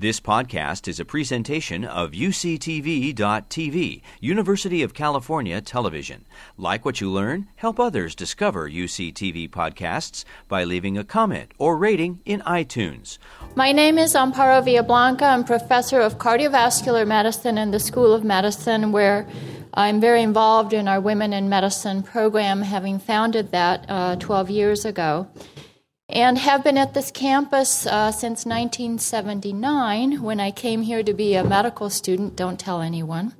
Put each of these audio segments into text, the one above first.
This podcast is a presentation of UCTV.TV, University of California Television. Like what you learn? Help others discover UCTV podcasts by leaving a comment or rating in iTunes. My name is Amparo Villablanca. I'm professor of cardiovascular medicine in the School of Medicine, where I'm very involved in our Women in Medicine program, having founded that 12 years ago. And have been at this campus since 1979 when I came here to be a medical student. Don't tell anyone.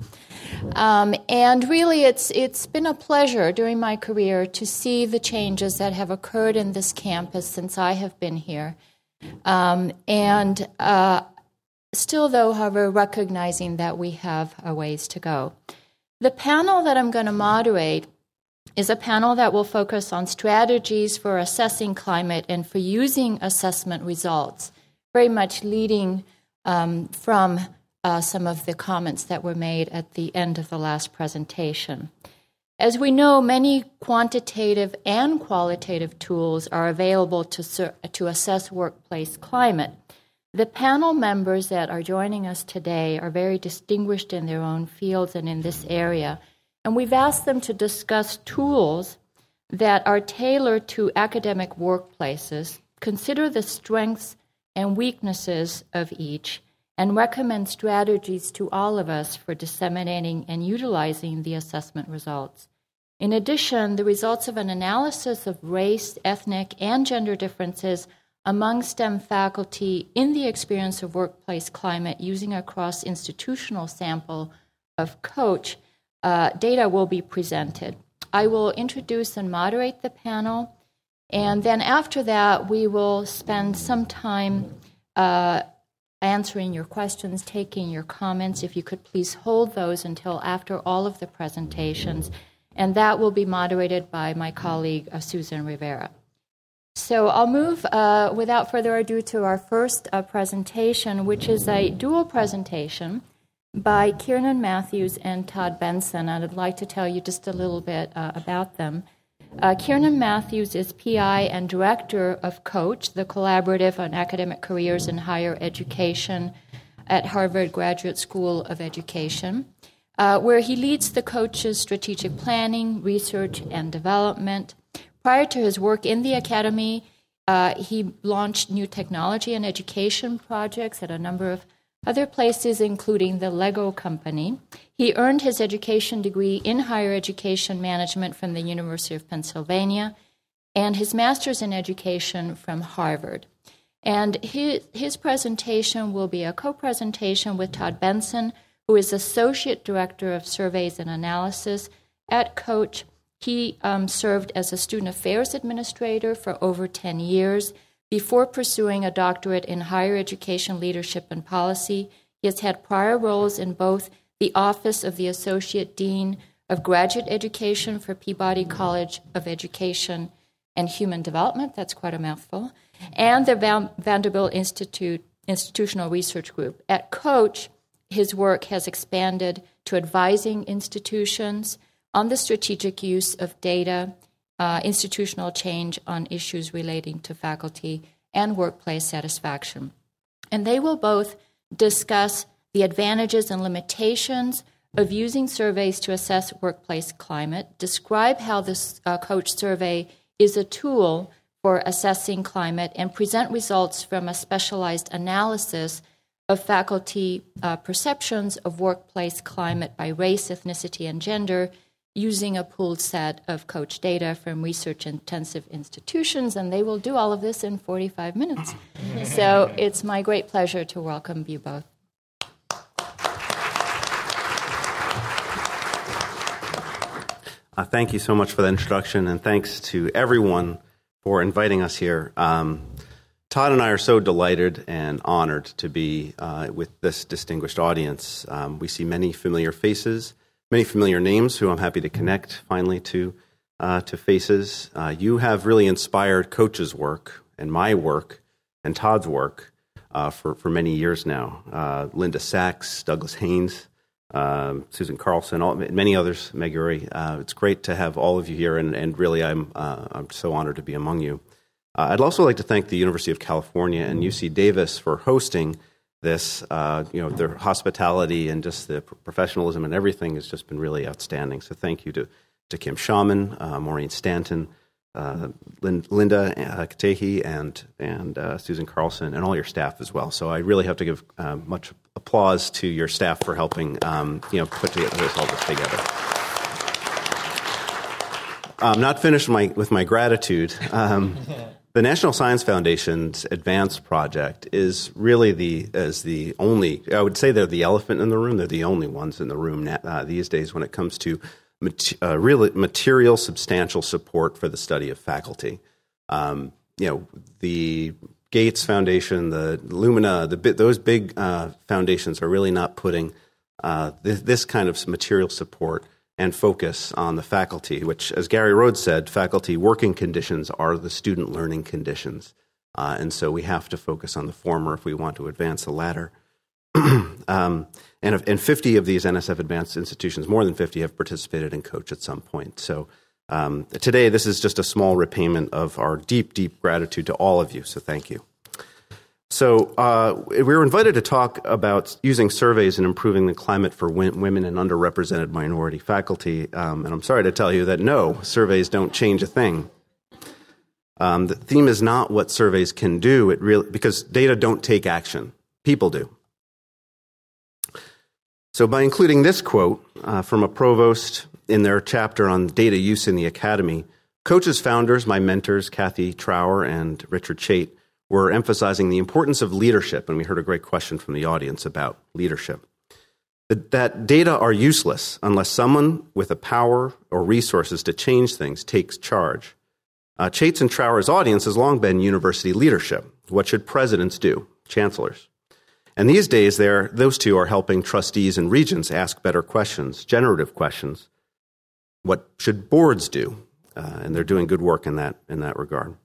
And really, it's been a pleasure during my career to see the changes that have occurred in this campus since I have been here. Still, though, however, recognizing that we have a ways to go. The panel that I'm going to moderate is a panel that will focus on strategies for assessing climate and for using assessment results, very much leading from some of the comments that were made at the end of the last presentation. As we know, many quantitative and qualitative tools are available to assess workplace climate. The panel members that are joining us today are very distinguished in their own fields and in this area, and we've asked them to discuss tools that are tailored to academic workplaces, consider the strengths and weaknesses of each, and recommend strategies to all of us for disseminating and utilizing the assessment results. In addition, the results of an analysis of race, ethnic, and gender differences among STEM faculty in the experience of workplace climate using a cross-institutional sample of COACHE data will be presented. I will introduce and moderate the panel, and then after that, we will spend some time answering your questions, taking your comments. If you could please hold those until after all of the presentations, and that will be moderated by my colleague, Susan Rivera. So I'll move, without further ado, to our first presentation, which is a dual presentation by Kiernan Mathews and Todd Benson, and I'd like to tell you just a little bit about them. Kiernan Mathews is PI and Director of COACHE, the Collaborative on Academic Careers in Higher Education at Harvard Graduate School of Education, where he leads the COACHE's strategic planning, research, and development. Prior to his work in the academy, he launched new technology and education projects at a number of other places, including the Lego Company. He earned his education degree in higher education management from the University of Pennsylvania and his master's in education from Harvard. And his presentation will be a co-presentation with Todd Benson, who is Associate Director of Surveys and Analysis at COACHE. He served as a Student Affairs Administrator for over 10 years. Before pursuing a doctorate in higher education leadership and policy, he has had prior roles in both the Office of the Associate Dean of Graduate Education for Peabody College of Education and Human Development, that's quite a mouthful, and the Vanderbilt Institute Institutional Research Group. At COACHE, his work has expanded to advising institutions on the strategic use of data, institutional change on issues relating to faculty and workplace satisfaction. And they will both discuss the advantages and limitations of using surveys to assess workplace climate, describe how this COACHE survey is a tool for assessing climate, and present results from a specialized analysis of faculty perceptions of workplace climate by race, ethnicity, and gender, using a pooled set of COACHE data from research-intensive institutions, and they will do all of this in 45 minutes. So it's my great pleasure to welcome you both. Thank you so much for the introduction, and thanks to everyone for inviting us here. Todd and I are so delighted and honored to be with this distinguished audience. We see many familiar faces, many familiar names who I'm happy to connect, finally, to faces. You have really inspired COACHE's work and my work and Todd's work for many years now. Linda Sachs, Douglas Haynes, Susan Carlson, many others, Meg Uri. It's great to have all of you here, and really I'm so honored to be among you. I'd also like to thank the University of California and UC Davis for hosting this. Their hospitality and just the professionalism and everything has just been really outstanding. So thank you to Kim Shaman, Maureen Stanton, Linda Katehi, and Susan Carlson, and all your staff as well. So I really have to give much applause to your staff for helping put all this together. I'm not finished with my gratitude. The National Science Foundation's ADVANCE Project is really the only, I would say they're the elephant in the room. They're the only ones in the room these days when it comes to really material substantial support for the study of faculty. The Gates Foundation, the Lumina, those big foundations are really not putting this kind of material support and focus on the faculty, which, as Gary Rhodes said, faculty working conditions are the student learning conditions. And so we have to focus on the former if we want to advance the latter. And 50 of these NSF advanced institutions, more than 50, have participated in COACHE at some point. So today, this is just a small repayment of our deep, deep gratitude to all of you. So thank you. So we were invited to talk about using surveys and improving the climate for women and underrepresented minority faculty. And I'm sorry to tell you that no, surveys don't change a thing. The theme is not what surveys can do, because data don't take action. People do. So by including this quote from a provost in their chapter on data use in the academy, COACHE's founders, my mentors, Kathy Trower and Richard Chait, we're emphasizing the importance of leadership, and we heard a great question from the audience about leadership. That data are useless unless someone with the power or resources to change things takes charge. Chait's and Trower's audience has long been university leadership. What should presidents do? Chancellors. And these days, those two are helping trustees and regents ask better questions, generative questions. What should boards do? And they're doing good work in that regard.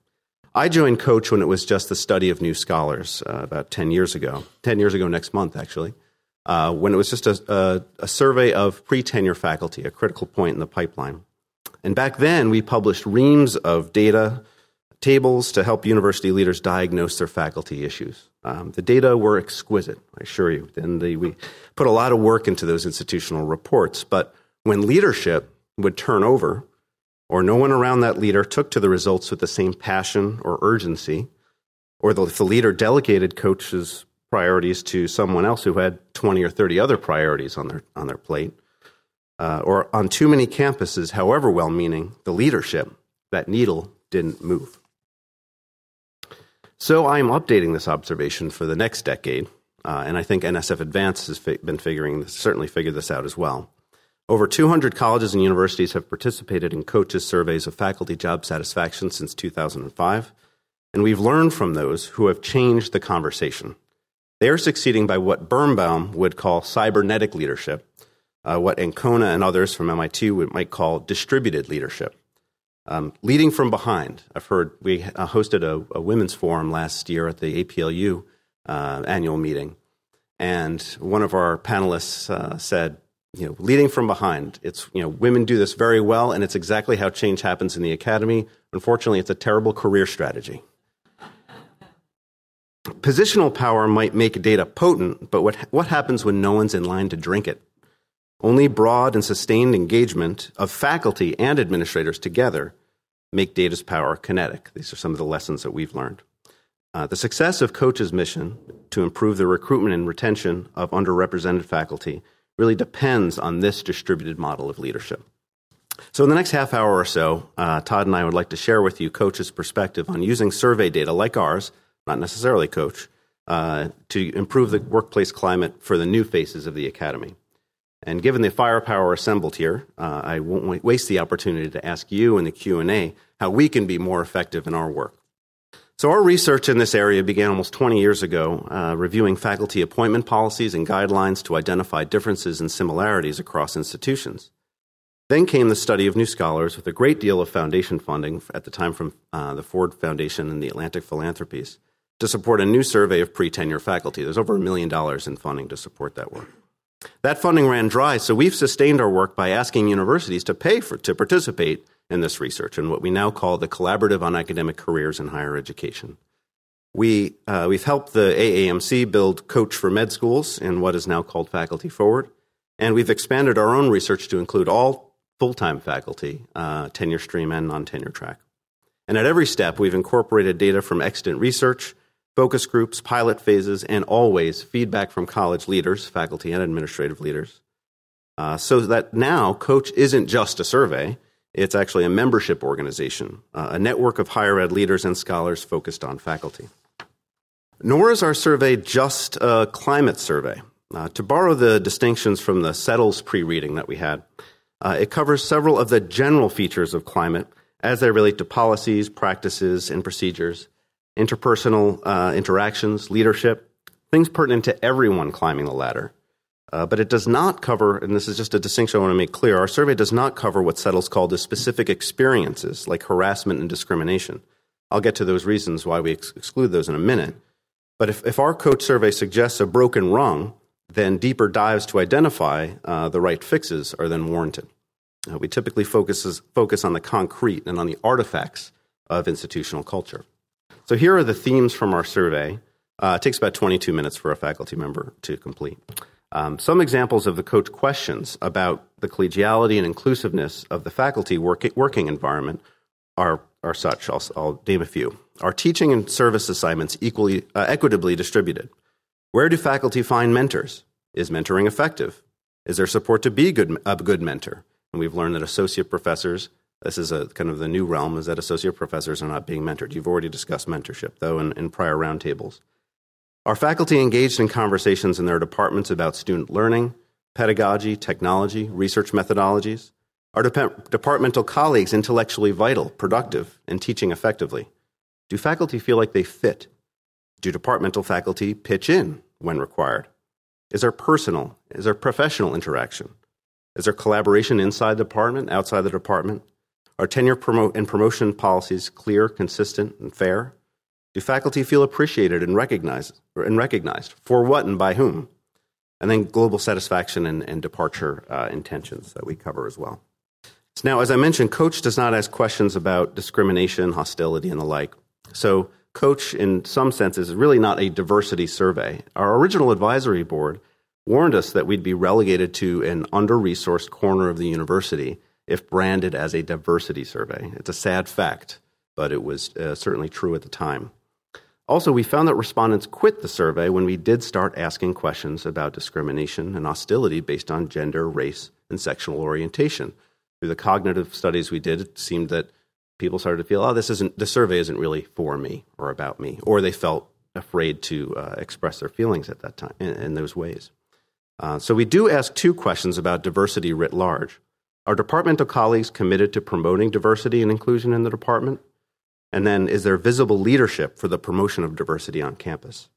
I joined COACHE when it was just the study of new scholars about 10 years ago next month, actually, when it was just a survey of pre-tenure faculty, a critical point in the pipeline. And back then, we published reams of data tables to help university leaders diagnose their faculty issues. The data were exquisite, I assure you, and we put a lot of work into those institutional reports. But when leadership would turn over, or no one around that leader took to the results with the same passion or urgency, or if the leader delegated COACHE's priorities to someone else who had 20 or 30 other priorities on their plate, or on too many campuses, however well-meaning, the leadership, that needle didn't move. So I'm updating this observation for the next decade, and I think NSF Advance has certainly figured this out as well. Over 200 colleges and universities have participated in COACHE's surveys of faculty job satisfaction since 2005, and we've learned from those who have changed the conversation. They are succeeding by what Birnbaum would call cybernetic leadership, what Ancona and others from MIT might call distributed leadership. Leading from behind. I've heard we hosted a women's forum last year at the APLU annual meeting, and one of our panelists said, leading from behind. It's, women do this very well, and it's exactly how change happens in the academy. Unfortunately, it's a terrible career strategy. Positional power might make data potent, but what happens when no one's in line to drink it? Only broad and sustained engagement of faculty and administrators together make data's power kinetic. These are some of the lessons that we've learned. The success of COACHE's mission to improve the recruitment and retention of underrepresented faculty really depends on this distributed model of leadership. So in the next half hour or so, Todd and I would like to share with you COACHE's perspective on using survey data like ours, not necessarily COACHE, to improve the workplace climate for the new faces of the academy. And given the firepower assembled here, I won't waste the opportunity to ask you in the Q&A how we can be more effective in our work. So our research in this area began almost 20 years ago, reviewing faculty appointment policies and guidelines to identify differences and similarities across institutions. Then came the study of new scholars with a great deal of foundation funding at the time from the Ford Foundation and the Atlantic Philanthropies to support a new survey of pre-tenure faculty. There's over $1 million in funding to support that work. That funding ran dry, so we've sustained our work by asking universities to pay to participate in this research and what we now call the Collaborative on Academic Careers in Higher Education. We've helped the AAMC build COACHE for med schools in what is now called Faculty Forward, and we've expanded our own research to include all full-time faculty, tenure stream and non-tenure track. And at every step, we've incorporated data from extant research, focus groups, pilot phases, and always feedback from college leaders, faculty and administrative leaders, so that now COACHE isn't just a survey. It's actually a membership organization, a network of higher ed leaders and scholars focused on faculty. Nor is our survey just a climate survey. To borrow the distinctions from the Settles pre-reading that we had, it covers several of the general features of climate as they relate to policies, practices, and procedures, interpersonal interactions, leadership, things pertinent to everyone climbing the ladder. But it does not cover, and this is just a distinction I want to make clear, our survey does not cover what Settles called the specific experiences like harassment and discrimination. I'll get to those reasons why we exclude those in a minute. But if our COACHE survey suggests a broken rung, then deeper dives to identify the right fixes are then warranted. We typically focus on the concrete and on the artifacts of institutional culture. So here are the themes from our survey. It takes about 22 minutes for a faculty member to complete. Some examples of the COACHE questions about the collegiality and inclusiveness of the faculty working environment are such. I'll name a few. Are teaching and service assignments equitably distributed? Where do faculty find mentors? Is mentoring effective? Is there support to be a good mentor? And we've learned that associate professors, this is a kind of the new realm, is that associate professors are not being mentored. You've already discussed mentorship, though, in prior roundtables. Are faculty engaged in conversations in their departments about student learning, pedagogy, technology, research methodologies? Are departmental colleagues intellectually vital, productive, and teaching effectively? Do faculty feel like they fit? Do departmental faculty pitch in when required? Is there professional interaction? Is there collaboration inside the department, outside the department? Are tenure and promotion policies clear, consistent, and fair? Do faculty feel appreciated and recognized? For what and by whom? And then global satisfaction and departure intentions that we cover as well. So now, as I mentioned, COACHE does not ask questions about discrimination, hostility, and the like. So COACHE, in some sense, is really not a diversity survey. Our original advisory board warned us that we'd be relegated to an under-resourced corner of the university if branded as a diversity survey. It's a sad fact, but it was certainly true at the time. Also, we found that respondents quit the survey when we did start asking questions about discrimination and hostility based on gender, race, and sexual orientation. Through the cognitive studies we did, it seemed that people started to feel, this survey isn't really for me or about me, or they felt afraid to express their feelings at that time in those ways. So we do ask two questions about diversity writ large. Are departmental colleagues committed to promoting diversity and inclusion in the department? And then, is there visible leadership for the promotion of diversity on campus?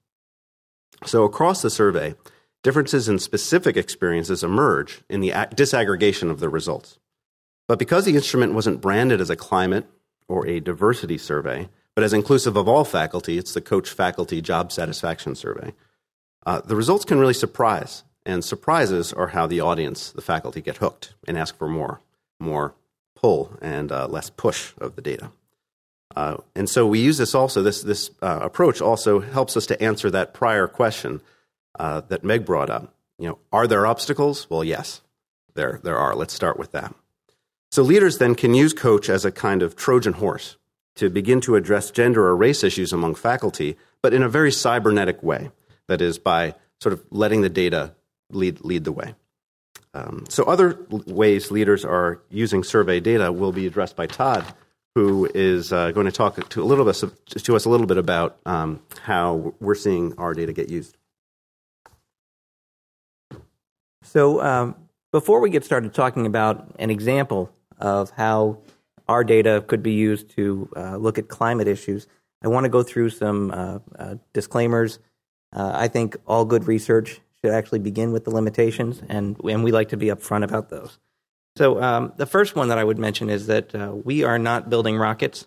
So across the survey, differences in specific experiences emerge in the disaggregation of the results. But because the instrument wasn't branded as a climate or a diversity survey, but as inclusive of all faculty, it's the COACHE Faculty Job Satisfaction Survey, the results can really surprise, and surprises are how the audience, the faculty, get hooked and ask for more pull and less push of the data. And so we use this approach also helps us to answer that prior question that Meg brought up. You know, are there obstacles? Well, yes, there are. Let's start with that. So leaders then can use COACHE as a kind of Trojan horse to begin to address gender or race issues among faculty, but in a very cybernetic way. That is, by sort of letting the data lead the way. So other ways leaders are using survey data will be addressed by Todd, who is going to talk to us a little bit about how we're seeing our data get used. So before we get started talking about an example of how our data could be used to look at climate issues, I want to go through some disclaimers. I think all good research should actually begin with the limitations, and we like to be upfront about those. So the first one that I would mention is that we are not building rockets,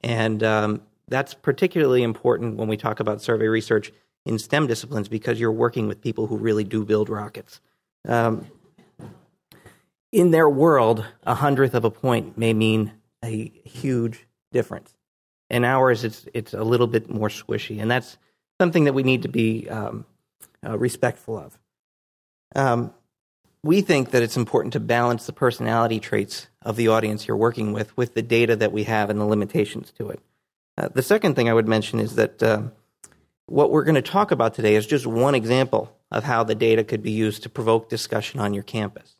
and that's particularly important when we talk about survey research in STEM disciplines because you're working with people who really do build rockets. In their world, 100th of a point may mean a huge difference. In ours, it's a little bit more squishy, and that's something that we need to be respectful of. We think that it's important to balance the personality traits of the audience you're working with the data that we have and the limitations to it. The second thing I would mention is that what we're going to talk about today is just one example of how the data could be used to provoke discussion on your campus.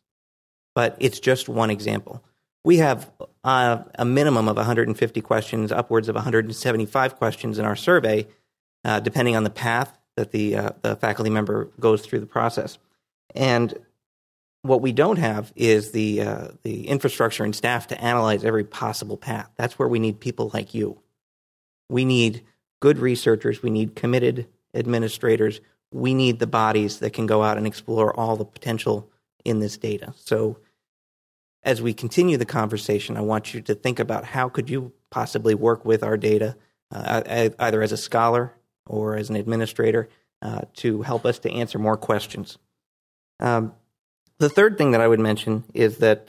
But it's just one example. We have a minimum of 150 questions, upwards of 175 questions in our survey, depending on the path that the faculty member goes through the process. And what we don't have is the infrastructure and staff to analyze every possible path. That's where we need people like you. We need good researchers. We need committed administrators. We need the bodies that can go out and explore all the potential in this data. So as we continue the conversation, I want you to think about how could you possibly work with our data, either as a scholar or as an administrator, to help us to answer more questions. The third thing that I would mention is that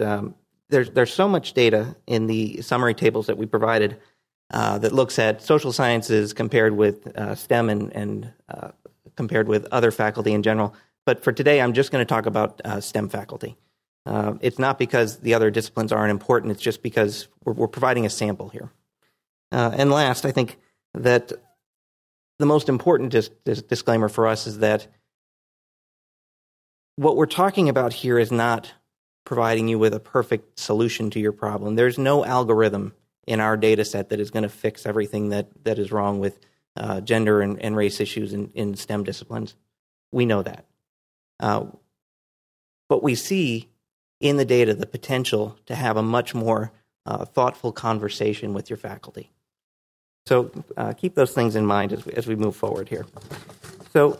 there's so much data in the summary tables that we provided that looks at social sciences compared with STEM and compared with other faculty in general. But for today, I'm just going to talk about STEM faculty. It's not because the other disciplines aren't important. It's just because we're providing a sample here. And last, I think that the most important disclaimer for us is that what we're talking about here is not providing you with a perfect solution to your problem. There's no algorithm in our data set that is going to fix everything that is wrong with gender and race issues in STEM disciplines. We know that. But we see in the data the potential to have a much more thoughtful conversation with your faculty. So keep those things in mind as we move forward here. So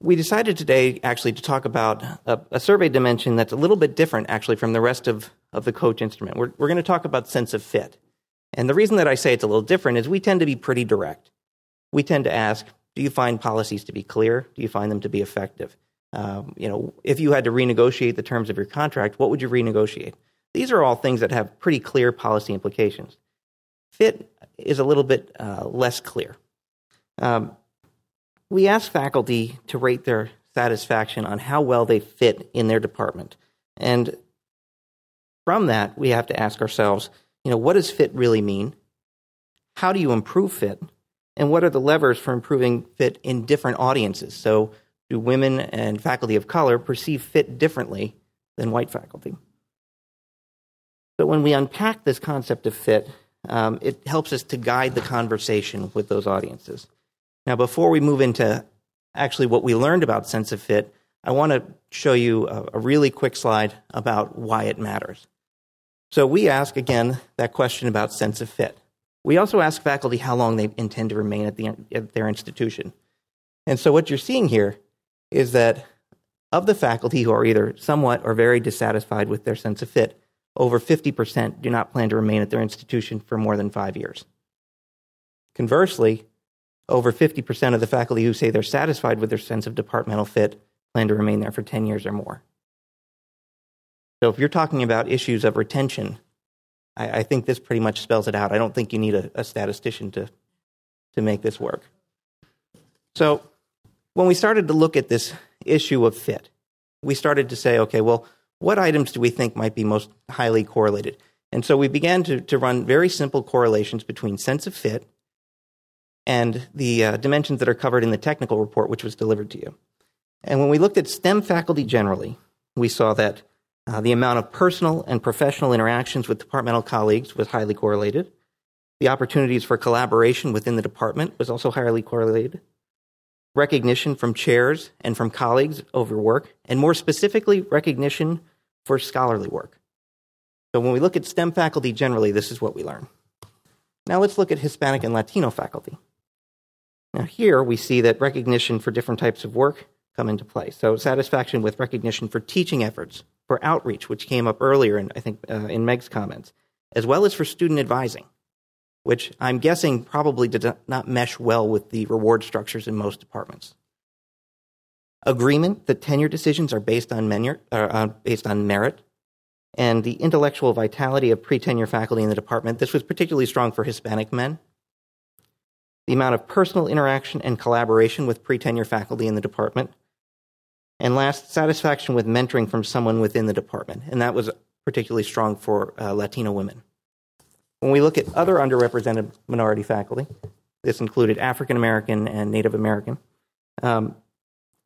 we decided today actually to talk about a survey dimension that's a little bit different actually from the rest of the COACHE instrument. We're going to talk about sense of fit. And the reason that I say it's a little different is we tend to be pretty direct. We tend to ask, do you find policies to be clear? Do you find them to be effective? If you had to renegotiate the terms of your contract, what would you renegotiate? These are all things that have pretty clear policy implications. Fit is a little bit less clear. We ask faculty to rate their satisfaction on how well they fit in their department. And from that, we have to ask ourselves, what does fit really mean? How do you improve fit? And what are the levers for improving fit in different audiences? So do women and faculty of color perceive fit differently than white faculty? But when we unpack this concept of fit, it helps us to guide the conversation with those audiences. Now, before we move into actually what we learned about sense of fit, I want to show you a really quick slide about why it matters. So we ask, again, that question about sense of fit. We also ask faculty how long they intend to remain at their institution. And so what you're seeing here is that of the faculty who are either somewhat or very dissatisfied with their sense of fit, over 50% do not plan to remain at their institution for more than 5 years. Conversely, over 50% of the faculty who say they're satisfied with their sense of departmental fit plan to remain there for 10 years or more. So if you're talking about issues of retention, I think this pretty much spells it out. I don't think you need a statistician to make this work. So when we started to look at this issue of fit, we started to say, okay, well, what items do we think might be most highly correlated? And so we began to run very simple correlations between sense of fit and the dimensions that are covered in the technical report, which was delivered to you. And when we looked at STEM faculty generally, we saw that the amount of personal and professional interactions with departmental colleagues was highly correlated. The opportunities for collaboration within the department was also highly correlated. Recognition from chairs and from colleagues over work, and more specifically, recognition for scholarly work. So when we look at STEM faculty generally, this is what we learn. Now let's look at Hispanic and Latino faculty. Now here we see that recognition for different types of work come into play. So satisfaction with recognition for teaching efforts, for outreach, which came up earlier, in, I think, in Meg's comments, as well as for student advising, which I'm guessing probably did not mesh well with the reward structures in most departments. Agreement that tenure decisions are based on merit, and the intellectual vitality of pre-tenure faculty in the department. This was particularly strong for Hispanic men the amount of personal interaction and collaboration with pre-tenure faculty in the department, and last, satisfaction with mentoring from someone within the department, and that was particularly strong for Latino women. When we look at other underrepresented minority faculty, this included African American and Native American,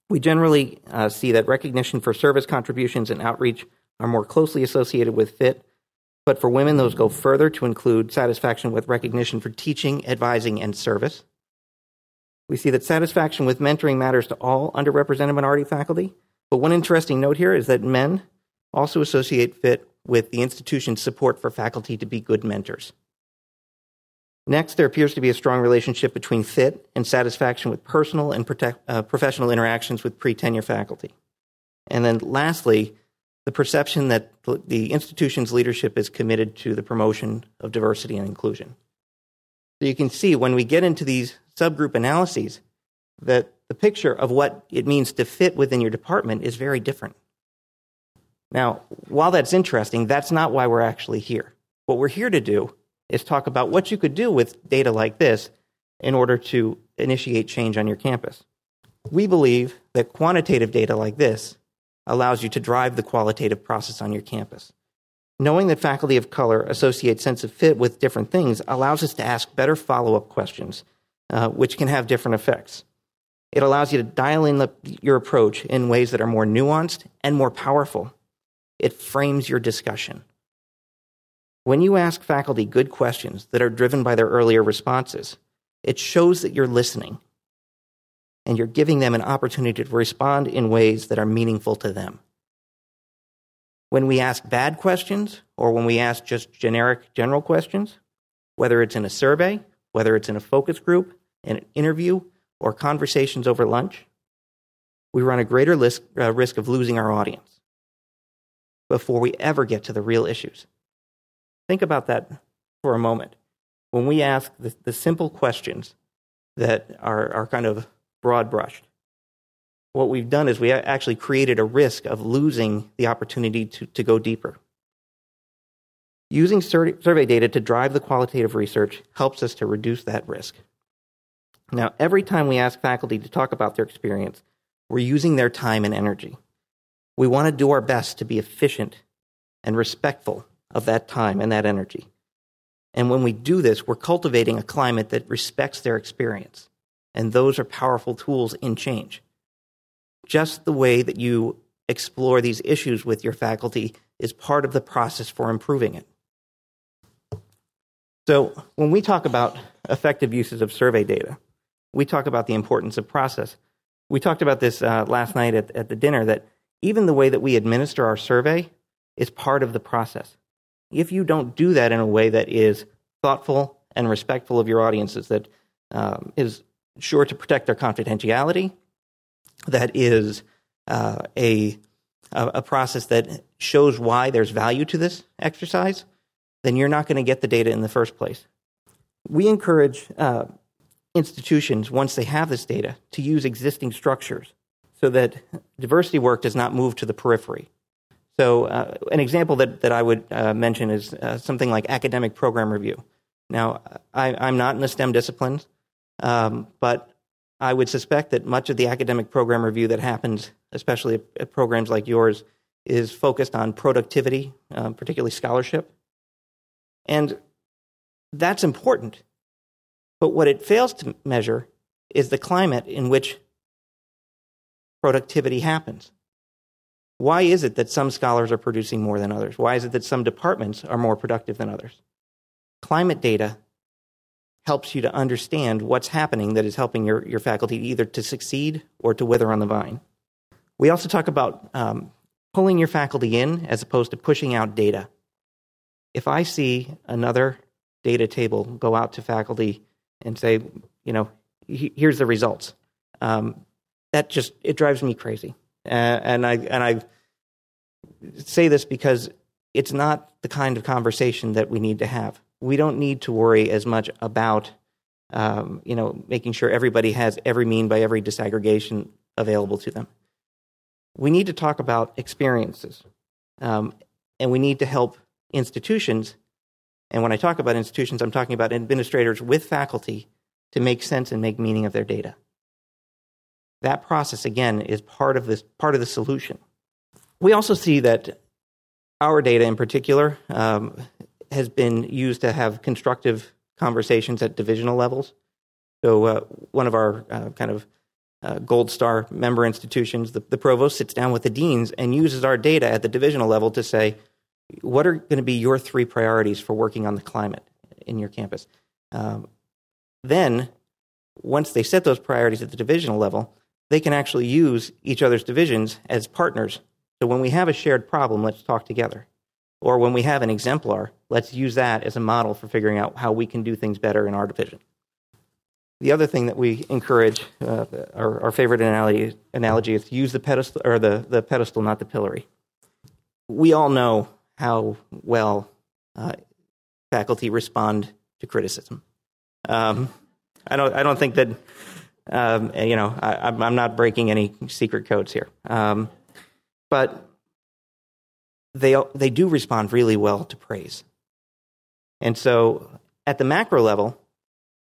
we generally see that recognition for service contributions and outreach are more closely associated with fit, but for women, those go further to include satisfaction with recognition for teaching, advising, and service. We see that satisfaction with mentoring matters to all underrepresented minority faculty, but one interesting note here is that men also associate fit with the institution's support for faculty to be good mentors. Next, there appears to be a strong relationship between fit and satisfaction with personal and professional interactions with pre-tenure faculty. And then lastly, the perception that the institution's leadership is committed to the promotion of diversity and inclusion. So you can see when we get into these subgroup analyses that the picture of what it means to fit within your department is very different. Now, while that's interesting, that's not why we're actually here. What we're here to do is talk about what you could do with data like this in order to initiate change on your campus. We believe that quantitative data like this allows you to drive the qualitative process on your campus. Knowing that faculty of color associate sense of fit with different things allows us to ask better follow-up questions, which can have different effects. It allows you to dial in your approach in ways that are more nuanced and more powerful. It frames your discussion. When you ask faculty good questions that are driven by their earlier responses, it shows that you're listening and you're giving them an opportunity to respond in ways that are meaningful to them. When we ask bad questions or when we ask just generic general questions, whether it's in a survey, whether it's in a focus group, an interview, or conversations over lunch, we run a greater risk of losing our audience before we ever get to the real issues. Think about that for a moment. When we ask the simple questions that are kind of broad brushed, what we've done is we actually created a risk of losing the opportunity to go deeper. Using survey data to drive the qualitative research helps us to reduce that risk. Now, every time we ask faculty to talk about their experience, we're using their time and energy. We want to do our best to be efficient and respectful of that time and that energy. And when we do this, we're cultivating a climate that respects their experience. And those are powerful tools in change. Just the way that you explore these issues with your faculty is part of the process for improving it. So when we talk about effective uses of survey data, we talk about the importance of process. We talked about this last night at the dinner, that even the way that we administer our survey is part of the process. If you don't do that in a way that is thoughtful and respectful of your audiences, that is sure to protect their confidentiality, that is a process that shows why there's value to this exercise, then you're not going to get the data in the first place. We encourage institutions, once they have this data, to use existing structures so that diversity work does not move to the periphery. So an example that I would mention is something like academic program review. Now, I'm not in the STEM disciplines, but I would suspect that much of the academic program review that happens, especially at programs like yours, is focused on productivity, particularly scholarship. And that's important. But what it fails to measure is the climate in which productivity happens. Why is it that some scholars are producing more than others? Why is it that some departments are more productive than others? Climate data helps you to understand what's happening that is helping your faculty either to succeed or to wither on the vine. We also talk about pulling your faculty in as opposed to pushing out data. If I see another data table go out to faculty and say, you know, here's the results, that just, it drives me crazy. And I say this because it's not the kind of conversation that we need to have. We don't need to worry as much about, making sure everybody has every mean by every disaggregation available to them. We need to talk about experiences, and we need to help institutions. And when I talk about institutions, I'm talking about administrators with faculty to make sense and make meaning of their data. That process, again, is part of the solution. We also see that our data in particular has been used to have constructive conversations at divisional levels. So one of our gold star member institutions, the provost sits down with the deans and uses our data at the divisional level to say, what are going to be your three priorities for working on the climate in your campus? Then, once they set those priorities at the divisional level, they can actually use each other's divisions as partners. So when we have a shared problem, let's talk together. Or when we have an exemplar, let's use that as a model for figuring out how we can do things better in our division. The other thing that we encourage, our favorite analogy is to use the pedestal, or the pedestal, not the pillory. We all know how well faculty respond to criticism. I don't think that I'm not breaking any secret codes here, but they do respond really well to praise. And so, at the macro level,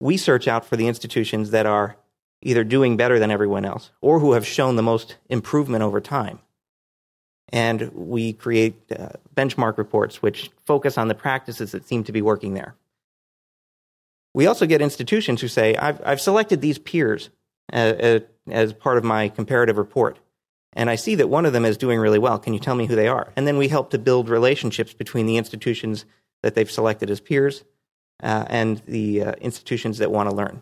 we search out for the institutions that are either doing better than everyone else or who have shown the most improvement over time. And we create benchmark reports which focus on the practices that seem to be working there. We also get institutions who say, I've selected these peers as part of my comparative report, and I see that one of them is doing really well. Can you tell me who they are? And then we help to build relationships between the institutions that they've selected as peers and the institutions that want to learn.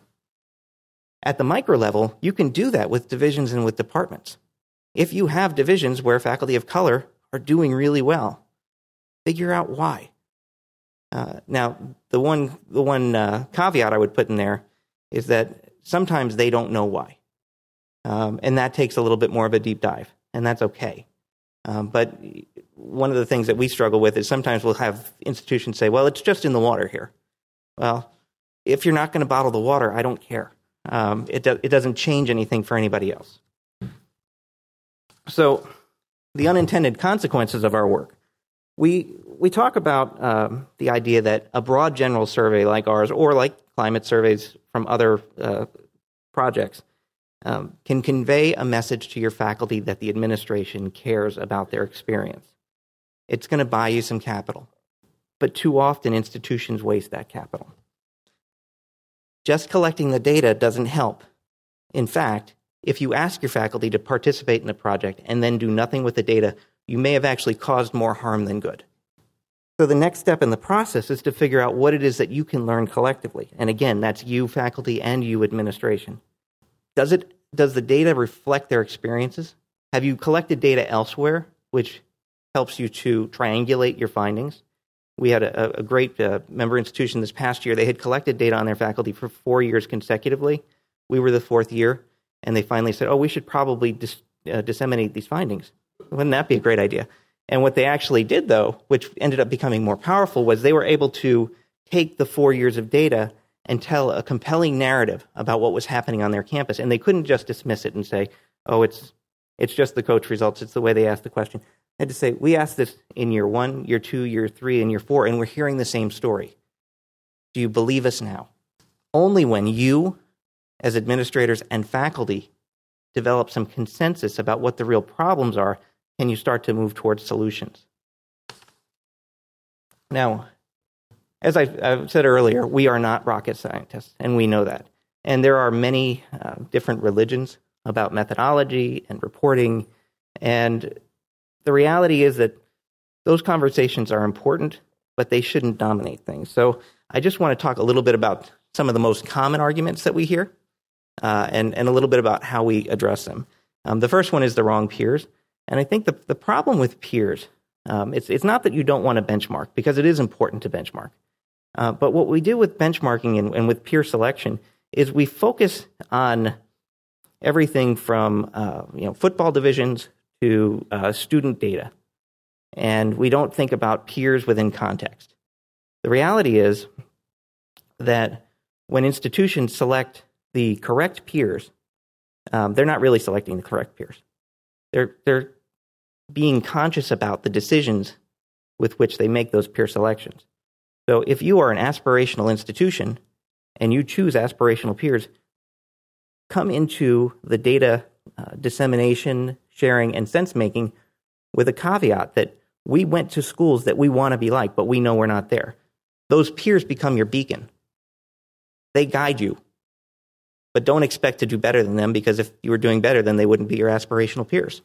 At the micro level, you can do that with divisions and with departments. If you have divisions where faculty of color are doing really well, figure out why. Now, the one caveat I would put in there is that sometimes they don't know why, and that takes a little bit more of a deep dive, and that's okay. But one of the things that we struggle with is sometimes we'll have institutions say, well, it's just in the water here. Well, if you're not going to bottle the water, I don't care. It doesn't change anything for anybody else. So the unintended consequences of our work. We talk about the idea that a broad general survey like ours, or like climate surveys from other projects, can convey a message to your faculty that the administration cares about their experience. It's going to buy you some capital, but too often institutions waste that capital. Just collecting the data doesn't help. In fact, if you ask your faculty to participate in a project and then do nothing with the data, you may have actually caused more harm than good. So the next step in the process is to figure out what it is that you can learn collectively. And again, that's you, faculty, and you, administration. Does the data reflect their experiences? Have you collected data elsewhere, which helps you to triangulate your findings? We had a great member institution this past year. They had collected data on their faculty for 4 years consecutively. We were the fourth year, and they finally said, oh, we should probably disseminate these findings. Wouldn't that be a great idea? And what they actually did, though, which ended up becoming more powerful, was they were able to take the 4 years of data and tell a compelling narrative about what was happening on their campus. And they couldn't just dismiss it and say, oh, it's just the COACHE results. It's the way they asked the question. I had to say, we asked this in year one, year two, year three, and year four, and we're hearing the same story. Do you believe us now? Only when you, as administrators and faculty, develop some consensus about what the real problems are, and you start to move towards solutions. Now, as I said earlier, we are not rocket scientists, and we know that. And there are many different religions about methodology and reporting, and the reality is that those conversations are important, but they shouldn't dominate things. So I just want to talk a little bit about some of the most common arguments that we hear, and a little bit about how we address them. The first one is the wrong peers. And I think the problem with peers, it's not that you don't want to benchmark, because it is important to benchmark. But what we do with benchmarking and with peer selection is we focus on everything from football divisions to student data. And we don't think about peers within context. The reality is that when institutions select the correct peers, they're not really selecting the correct peers. They're being conscious about the decisions with which they make those peer selections. So if you are an aspirational institution and you choose aspirational peers, come into the data dissemination, sharing, and sense-making with a caveat that we went to schools that we want to be like, but we know we're not there. Those peers become your beacon. They guide you. But don't expect to do better than them, because if you were doing better, then they wouldn't be your aspirational peers.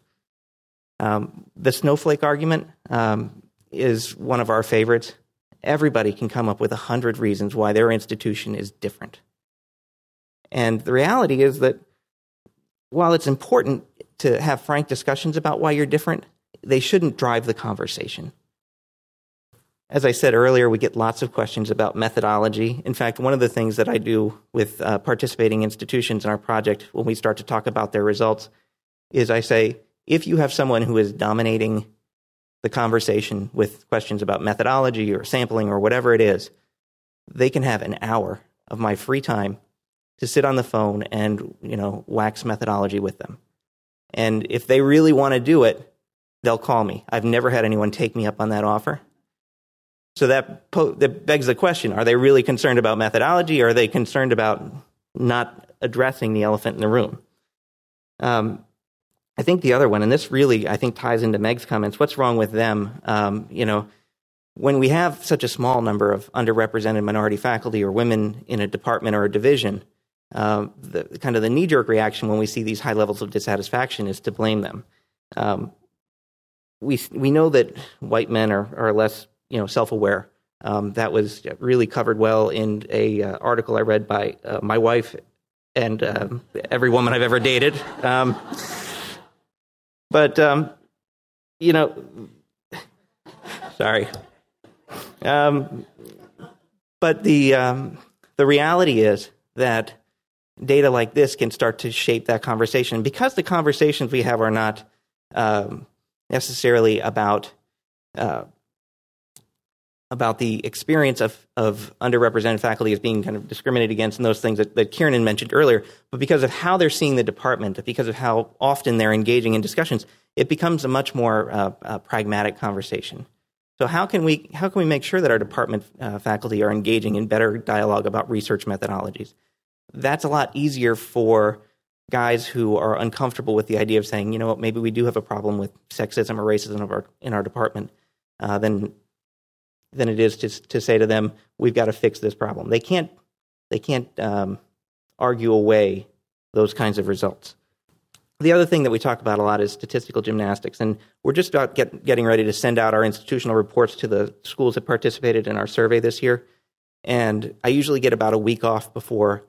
The snowflake argument is one of our favorites. Everybody can come up with 100 reasons why their institution is different. And the reality is that while it's important to have frank discussions about why you're different, they shouldn't drive the conversation. As I said earlier, we get lots of questions about methodology. In fact, one of the things that I do with participating institutions in our project when we start to talk about their results is I say, if you have someone who is dominating the conversation with questions about methodology or sampling or whatever it is, they can have an hour of my free time to sit on the phone and, wax methodology with them. And if they really want to do it, they'll call me. I've never had anyone take me up on that offer. So that begs the question, are they really concerned about methodology, or are they concerned about not addressing the elephant in the room? I think the other one, and this really, I think, ties into Meg's comments, what's wrong with them? When we have such a small number of underrepresented minority faculty or women in a department or a division, the knee-jerk reaction when we see these high levels of dissatisfaction is to blame them. We know that white men are less self-aware. That was really covered well in a article I read by my wife and every woman I've ever dated. Sorry. But the reality is that data like this can start to shape that conversation, because the conversations we have are not necessarily about the experience of underrepresented faculty as being kind of discriminated against and those things that Kiernan mentioned earlier, but because of how they're seeing the department, because of how often they're engaging in discussions, it becomes a much more pragmatic conversation. So how can we make sure that our department faculty are engaging in better dialogue about research methodologies? That's a lot easier for guys who are uncomfortable with the idea of saying, maybe we do have a problem with sexism or racism in our department, than it is to say to them, we've got to fix this problem. They can't argue away those kinds of results. The other thing that we talk about a lot is statistical gymnastics, and we're just about getting ready to send out our institutional reports to the schools that participated in our survey this year, and I usually get about a week off before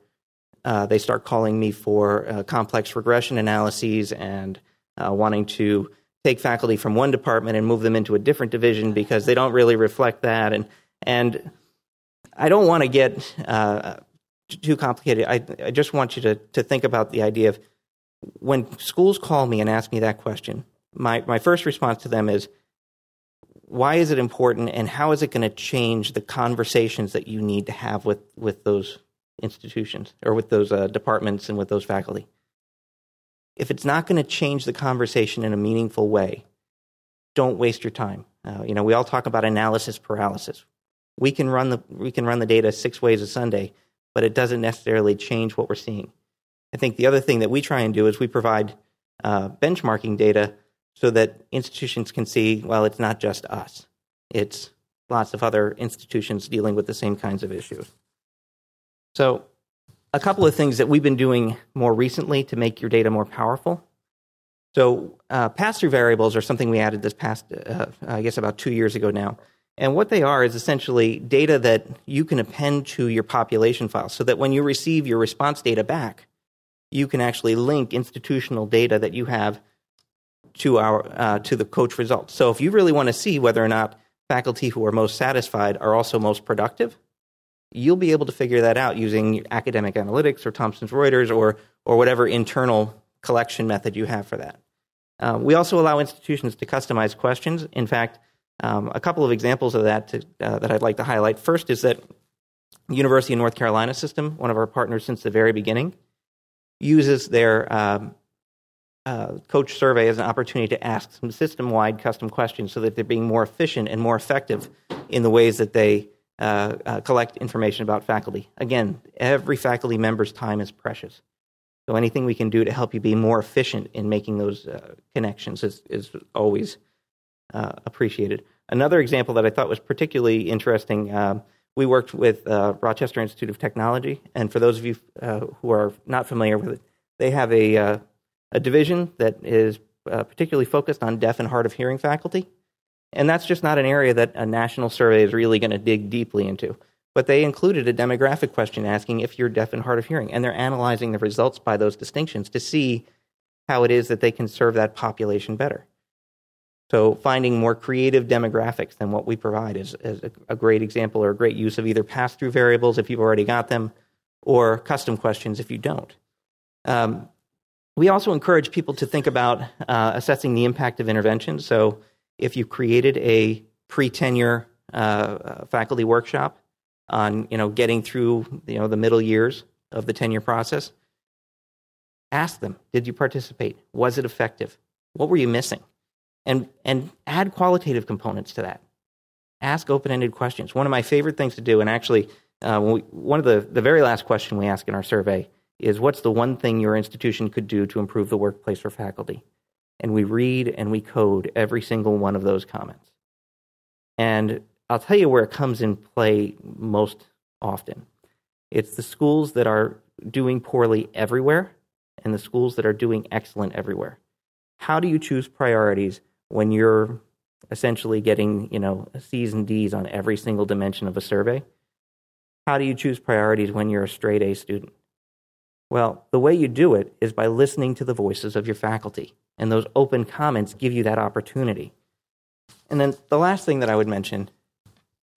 they start calling me for complex regression analyses and wanting to take faculty from one department and move them into a different division because they don't really reflect that. And I don't want to get too complicated. I just want you to think about the idea of, when schools call me and ask me that question, my first response to them is, why is it important and how is it going to change the conversations that you need to have with those institutions or with those departments and with those faculty? If it's not going to change the conversation in a meaningful way, don't waste your time. We all talk about analysis paralysis. We can run the data 6 ways a Sunday, but it doesn't necessarily change what we're seeing. I think the other thing that we try and do is we provide benchmarking data so that institutions can see, well, it's not just us. It's lots of other institutions dealing with the same kinds of issues. So a couple of things that we've been doing more recently to make your data more powerful. So pass-through variables are something we added this past, about 2 years ago now. And what they are is essentially data that you can append to your population file so that when you receive your response data back, you can actually link institutional data that you have to to the COACHE results. So if you really want to see whether or not faculty who are most satisfied are also most productive, you'll be able to figure that out using academic analytics or Thomson Reuters or whatever internal collection method you have for that. We also allow institutions to customize questions. In fact, a couple of examples of that that I'd like to highlight. First is that University of North Carolina system, one of our partners since the very beginning, uses their COACHE survey as an opportunity to ask some system-wide custom questions so that they're being more efficient and more effective in the ways that they collect information about faculty. Again, every faculty member's time is precious. So anything we can do to help you be more efficient in making those connections is always appreciated. Another example that I thought was particularly interesting, we worked with Rochester Institute of Technology, and for those of you who are not familiar with it, they have a division that is particularly focused on deaf and hard of hearing faculty, and that's just not an area that a national survey is really going to dig deeply into. But they included a demographic question asking if you're deaf and hard of hearing, and they're analyzing the results by those distinctions to see how it is that they can serve that population better. So finding more creative demographics than what we provide is a great example, or a great use of either pass-through variables if you've already got them, or custom questions if you don't. We also encourage people to think about assessing the impact of intervention. So if you created a pre-tenure faculty workshop on getting through the middle years of the tenure process, ask them, did you participate? Was it effective? What were you missing? And add qualitative components to that. Ask open-ended questions. One of my favorite things to do, and actually one of the very last question we ask in our survey is, what's the one thing your institution could do to improve the workplace for faculty? And we read and we code every single one of those comments. And I'll tell you where it comes in play most often. It's the schools that are doing poorly everywhere and the schools that are doing excellent everywhere. How do you choose priorities when you're essentially getting, C's and D's on every single dimension of a survey? How do you choose priorities when you're a straight A student? Well, the way you do it is by listening to the voices of your faculty, and those open comments give you that opportunity. And then the last thing that I would mention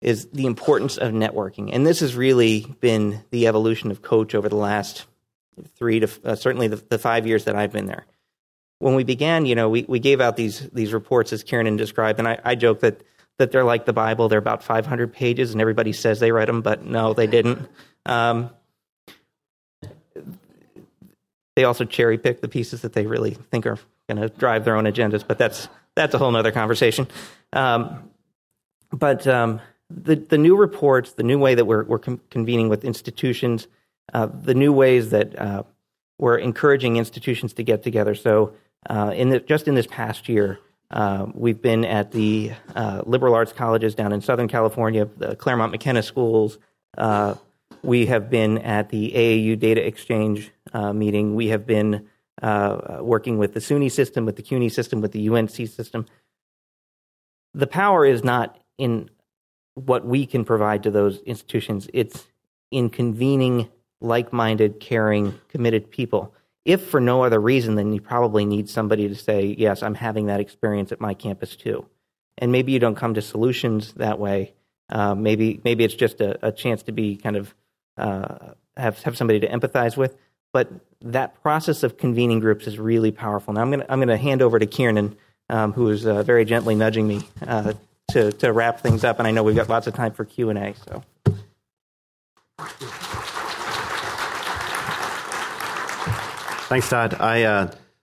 is the importance of networking. And this has really been the evolution of COACHE over the last certainly the 5 years that I've been there. When we began, we gave out these reports, as Kiernan described, and I joke that they're like the Bible. They're about 500 pages, and everybody says they read them, but no, they didn't. They also cherry-pick the pieces that they really think are going to drive their own agendas, but that's a whole other conversation. But the new reports, the new way that we're convening with institutions, the new ways that we're encouraging institutions to get together. So just in this past year, we've been at the liberal arts colleges down in Southern California, the Claremont McKenna schools. We have been at the AAU Data Exchange meeting. We have been working with the SUNY system, with the CUNY system, with the UNC system. The power is not in what we can provide to those institutions. It's in convening like-minded, caring, committed people. If for no other reason, then you probably need somebody to say, yes, I'm having that experience at my campus too. And maybe you don't come to solutions that way. Maybe it's just a chance to be kind of have somebody to empathize with. But that process of convening groups is really powerful. Now I'm going to hand over to Kiernan, who is very gently nudging me to wrap things up. And I know we've got lots of time for Q&A. So. Thanks, Todd.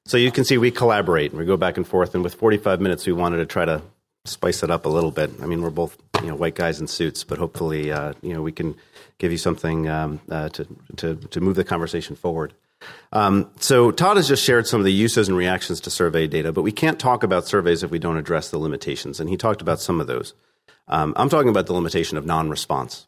So you can see we collaborate and we go back and forth. And with 45 minutes, we wanted to try to spice it up a little bit. I mean, we're both white guys in suits, but hopefully we can give you something to move the conversation forward. So Todd has just shared some of the uses and reactions to survey data, but we can't talk about surveys if we don't address the limitations, and he talked about some of those. I'm talking about the limitation of non-response,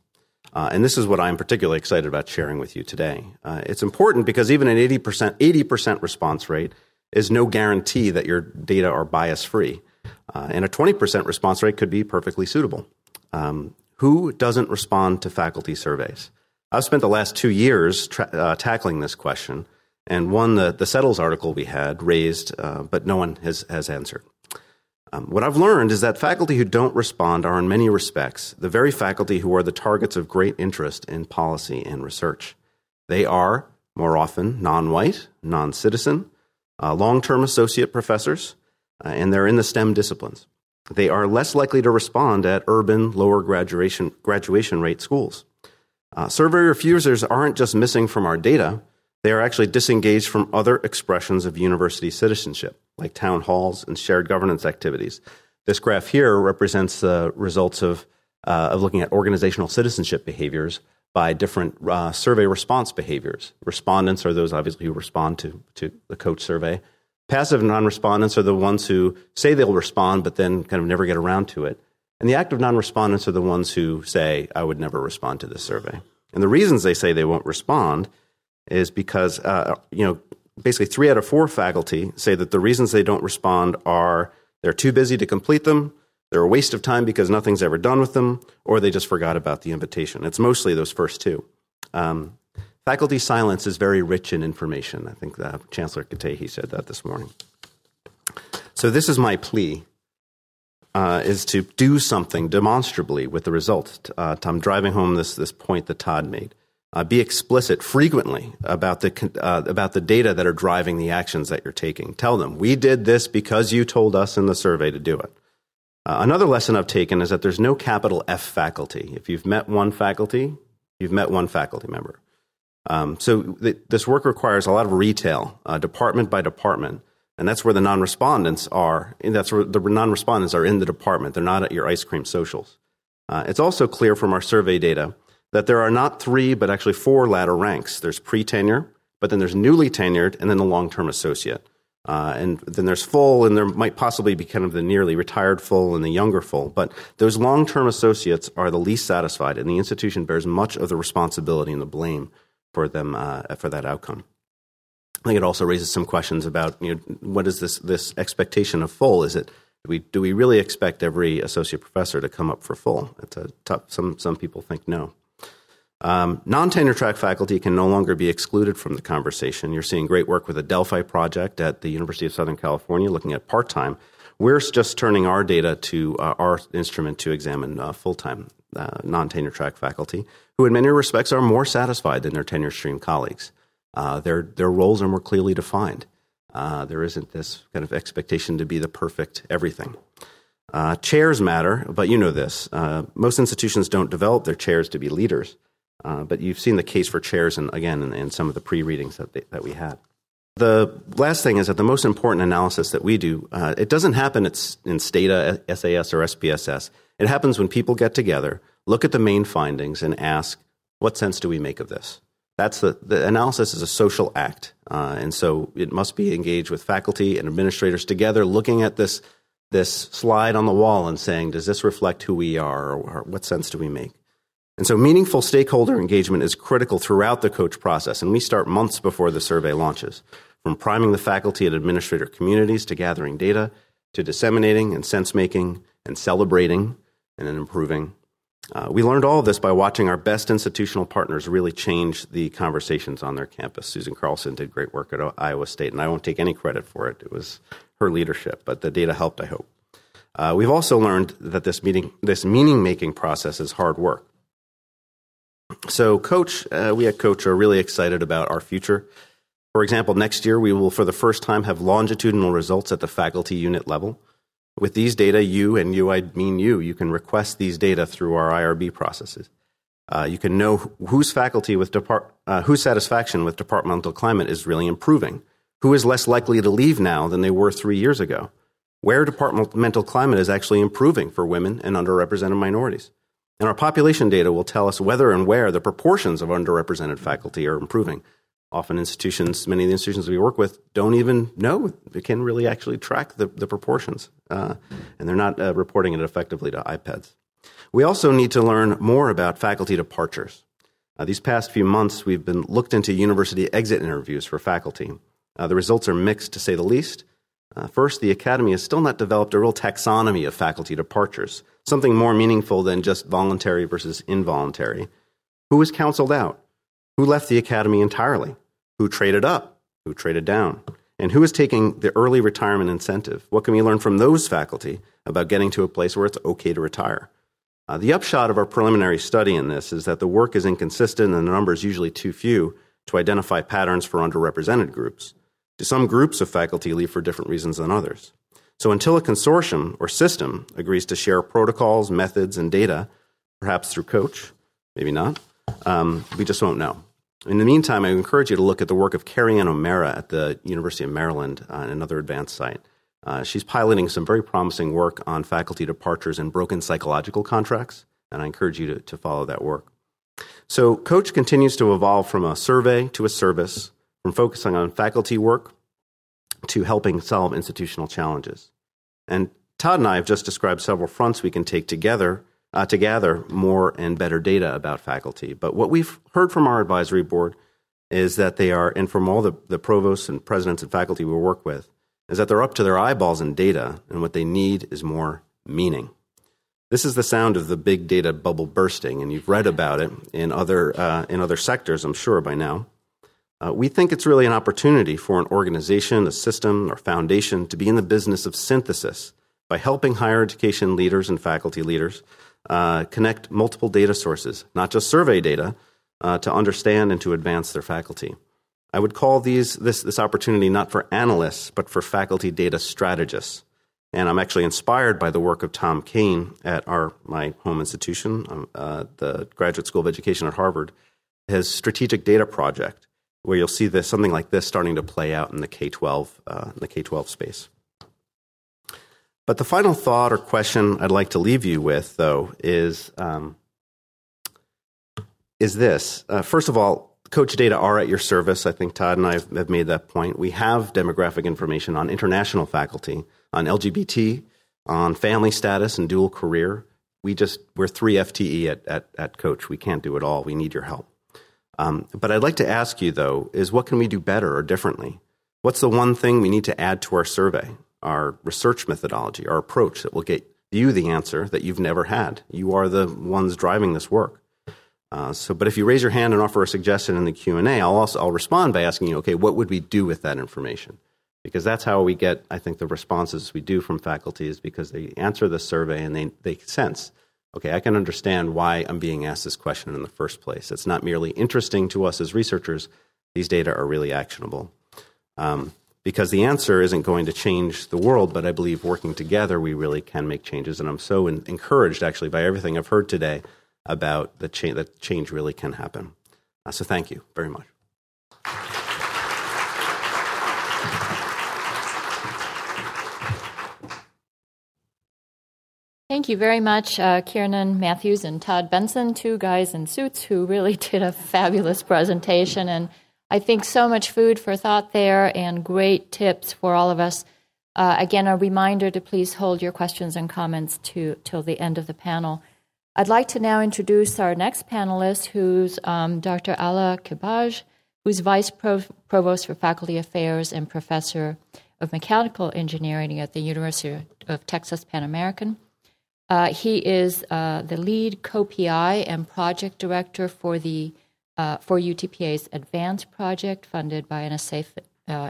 and this is what I'm particularly excited about sharing with you today. It's important because even an 80% response rate is no guarantee that your data are bias-free. And a 20% response rate could be perfectly suitable. Who doesn't respond to faculty surveys? I've spent the last 2 years tackling this question, and one, the Settles article we had raised, but no one has answered. What I've learned is that faculty who don't respond are in many respects the very faculty who are the targets of great interest in policy and research. They are, more often, non-white, non-citizen, long-term associate professors, and they're in the STEM disciplines. They are less likely to respond at urban, lower graduation rate schools. Survey refusers aren't just missing from our data. They are actually disengaged from other expressions of university citizenship, like town halls and shared governance activities. This graph here represents the results of of looking at organizational citizenship behaviors by different survey response behaviors. Respondents are those, obviously, who respond to the COACHE survey. Passive non-respondents are the ones who say they'll respond but then kind of never get around to it. And the active non-respondents are the ones who say, I would never respond to this survey. And the reasons they say they won't respond is because, basically 3 out of 4 faculty say that the reasons they don't respond are they're too busy to complete them, they're a waste of time because nothing's ever done with them, or they just forgot about the invitation. It's mostly those first two. Faculty silence is very rich in information. I think Chancellor Katehi said that this morning. So this is my plea, is to do something demonstrably with the results. I'm driving home this point that Todd made. Be explicit frequently about the data that are driving the actions that you're taking. Tell them, we did this because you told us in the survey to do it. Another lesson I've taken is that there's no capital F faculty. If you've met one faculty, you've met one faculty member. So this work requires a lot of retail, department by department, and that's where the non-respondents are. And that's where the non-respondents are in the department. They're not at your ice cream socials. It's also clear from our survey data that there are not 3, but actually 4 ladder ranks. There's pre-tenure, but then there's newly tenured, and then the long-term associate. And then there's full, and there might possibly be kind of the nearly retired full and the younger full. But those long-term associates are the least satisfied, and the institution bears much of the responsibility and the blame for them for that outcome. I think it also raises some questions about, what is this expectation of full? Is it do we really expect every associate professor to come up for full? It's a tough. Some people think no. Non-tenure track faculty can no longer be excluded from the conversation. You're seeing great work with the Delphi project at the University of Southern California looking at part-time. We're just turning our data to our instrument to examine full-time non-tenure track faculty, who in many respects are more satisfied than their tenure stream colleagues. Their roles are more clearly defined. There isn't this kind of expectation to be the perfect everything. Chairs matter, but you know this. Most institutions don't develop their chairs to be leaders. But you've seen the case for chairs, and again, in some of the pre-readings that we had. The last thing is that the most important analysis that we do, it doesn't happen in STATA, SAS, or SPSS. It happens when people get together, look at the main findings, and ask, what sense do we make of this? That's the analysis is a social act, and so it must be engaged with faculty and administrators together, looking at this slide on the wall and saying, does this reflect who we are, or what sense do we make? And so meaningful stakeholder engagement is critical throughout the COACHE process, and we start months before the survey launches, from priming the faculty and administrator communities to gathering data, to disseminating and sense-making and celebrating and then improving. We learned all of this by watching our best institutional partners really change the conversations on their campus. Susan Carlson did great work at Iowa State, and I won't take any credit for it. It was her leadership, but the data helped, I hope. We've also learned that this meaning-making process is hard work. So COACHE, we at COACHE are really excited about our future. For example, next year we will for the first time have longitudinal results at the faculty unit level. With these data, you can request these data through our IRB processes. You can know whose faculty with whose satisfaction with departmental climate is really improving, who is less likely to leave now than they were 3 years ago, where departmental climate is actually improving for women and underrepresented minorities. And our population data will tell us whether and where the proportions of underrepresented faculty are improving. Often many of the institutions we work with don't even know, they can really actually track the proportions, and they're not reporting it effectively to iPads. We also need to learn more about faculty departures. These past few months, we've been looked into university exit interviews for faculty. The results are mixed, to say the least. First, the academy has still not developed a real taxonomy of faculty departures, something more meaningful than just voluntary versus involuntary. Who was counseled out? Who left the academy entirely? Who traded up? Who traded down? And who is taking the early retirement incentive? What can we learn from those faculty about getting to a place where it's okay to retire? The upshot of our preliminary study in this is that the work is inconsistent and the numbers usually too few to identify patterns for underrepresented groups. Do some groups of faculty leave for different reasons than others? So until a consortium or system agrees to share protocols, methods, and data, perhaps through COACHE, maybe not, we just won't know. In the meantime, I encourage you to look at the work of Carrie-Anne O'Mara at the University of Maryland on another advanced site. She's piloting some very promising work on faculty departures and broken psychological contracts. and I encourage you to follow that work. So COACHE continues to evolve from a survey to a service, from focusing on faculty work to helping solve institutional challenges. And Todd and I have just described several fronts we can take together to gather more and better data about faculty. But what we've heard from our advisory board is that they are, and from all the provosts and presidents and faculty we work with, is that they're up to their eyeballs in data, and what they need is more meaning. This is the sound of the big data bubble bursting, and you've read about it in other sectors, I'm sure, by now. We think it's really an opportunity for an organization, a system, or foundation to be in the business of synthesis by helping higher education leaders and faculty leaders connect multiple data sources, not just survey data, to understand and to advance their faculty. I would call this opportunity not for analysts, but for faculty data strategists. And I'm actually inspired by the work of Tom Kane at my home institution, the Graduate School of Education at Harvard, his strategic data project, where you'll see something like this starting to play out in the K-12 space. But the final thought or question I'd like to leave you with, though, is this. First of all, COACHE data are at your service. I think Todd and I have made that point. We have demographic information on international faculty, on LGBT, on family status and dual career. We're 3 FTE at COACHE. We can't do it all. We need your help. But I'd like to ask you, though, is what can we do better or differently? What's the one thing we need to add to our survey, our research methodology, our approach that will get you the answer that you've never had? You are the ones driving this work. But if you raise your hand and offer a suggestion in the Q&A, I'll respond by asking you, okay, what would we do with that information? Because that's how we get, I think, the responses we do from faculty is because they answer the survey and they sense, okay, I can understand why I'm being asked this question in the first place. It's not merely interesting to us as researchers. These data are really actionable. Because the answer isn't going to change the world, but I believe working together, we really can make changes. And I'm so encouraged, actually, by everything I've heard today about that change really can happen. So thank you very much. Thank you very much, Kiernan Mathews and Todd Benson, two guys in suits who really did a fabulous presentation. And I think so much food for thought there and great tips for all of us. Again, a reminder to please hold your questions and comments till the end of the panel. I'd like to now introduce our next panelist, who's Dr. Ala Kibaj, who's Vice Provost for Faculty Affairs and Professor of Mechanical Engineering at the University of Texas Pan American. He is the lead co-PI and project director for the for UTPA's ADVANCE Project, funded by NSA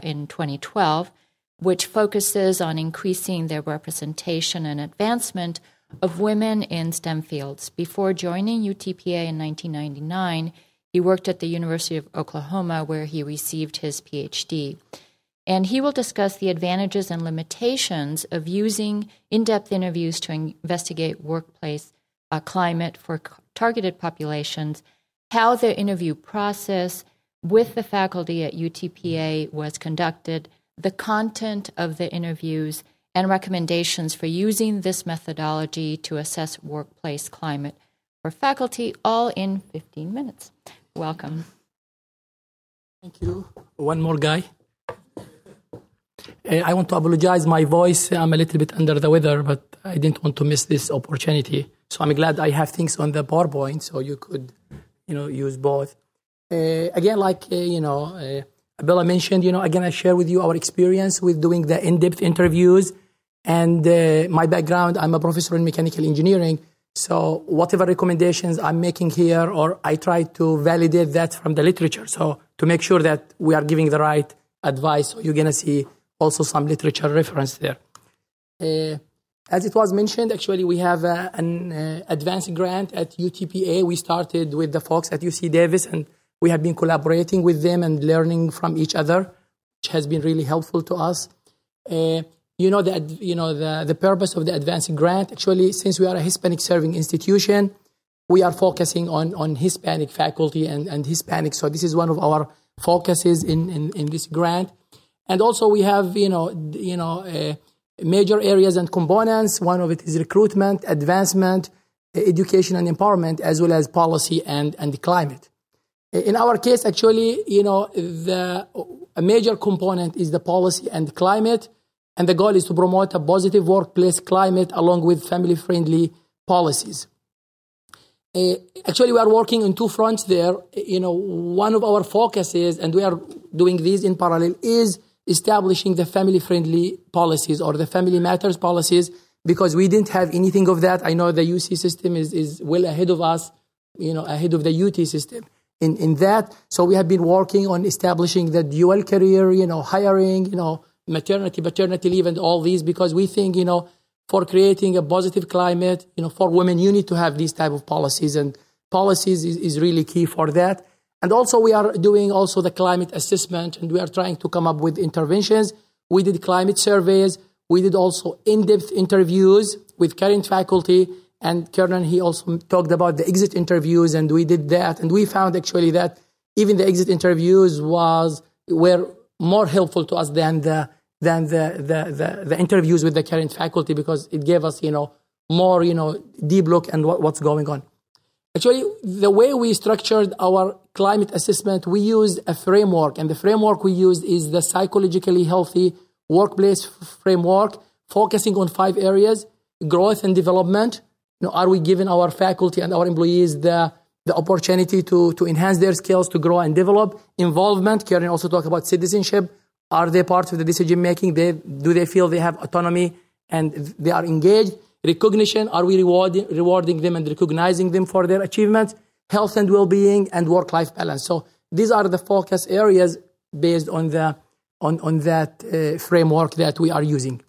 in 2012, which focuses on increasing their representation and advancement of women in STEM fields. Before joining UTPA in 1999, he worked at the University of Oklahoma, where he received his PhD. And he will discuss the advantages and limitations of using in-depth interviews to investigate workplace climate for targeted populations, how the interview process with the faculty at UTPA was conducted, the content of the interviews, and recommendations for using this methodology to assess workplace climate for faculty, all in 15 minutes. Welcome. Thank you. One more guy. I want to apologize my voice. I'm a little bit under the weather, but I didn't want to miss this opportunity. So I'm glad I have things on the PowerPoint, so you could, use both. Again, Abella mentioned, again, I share with you our experience with doing the in-depth interviews. And my background, I'm a professor in mechanical engineering. So whatever recommendations I'm making here, or I try to validate that from the literature. So to make sure that we are giving the right advice, so you're going to see also some literature reference there. As it was mentioned, actually, we have an advanced grant at UTPA. We started with the folks at UC Davis, and we have been collaborating with them and learning from each other, which has been really helpful to us. The purpose of the advanced grant, actually, since we are a Hispanic-serving institution, we are focusing on Hispanic faculty and Hispanic. So this is one of our focuses in this grant. And also we have, major areas and components. One of it is recruitment, advancement, education and empowerment, as well as policy and the climate. In our case, actually, you know, a major component is the policy and the climate, and the goal is to promote a positive workplace climate along with family-friendly policies. Actually, we are working on two fronts there. You know, one of our focuses, and we are doing these in parallel, is establishing the family-friendly policies or the Family Matters policies, because we didn't have anything of that. I know the UC system is well ahead of us, you know, ahead of the UT system in that. So we have been working on establishing the dual career, you know, hiring, you know, maternity, paternity leave, and all these, because we think, you know, for creating a positive climate, you know, for women, you need to have these type of policies, and policies is really key for that. And also we are doing also the climate assessment, and we are trying to come up with interventions. We did climate surveys. We did also in-depth interviews with current faculty, and Kiernan, he also talked about the exit interviews, and we did that. And we found actually that even the exit interviews were more helpful to us than the interviews with the current faculty, because it gave us, you know, more, you know, deep look and what's going on. Actually, the way we structured our climate assessment, we used a framework, and the framework we used is the psychologically healthy workplace framework, focusing on 5 areas: growth and development. You know, are we giving our faculty and our employees the opportunity to enhance their skills, to grow and develop? Involvement. Kiernan also talked about citizenship. Are they part of the decision-making? Do they feel they have autonomy and they are engaged? Recognition, are we rewarding them and recognizing them for their achievements? Health and well-being, and work-life balance. So these are the focus areas based on that framework that we are using.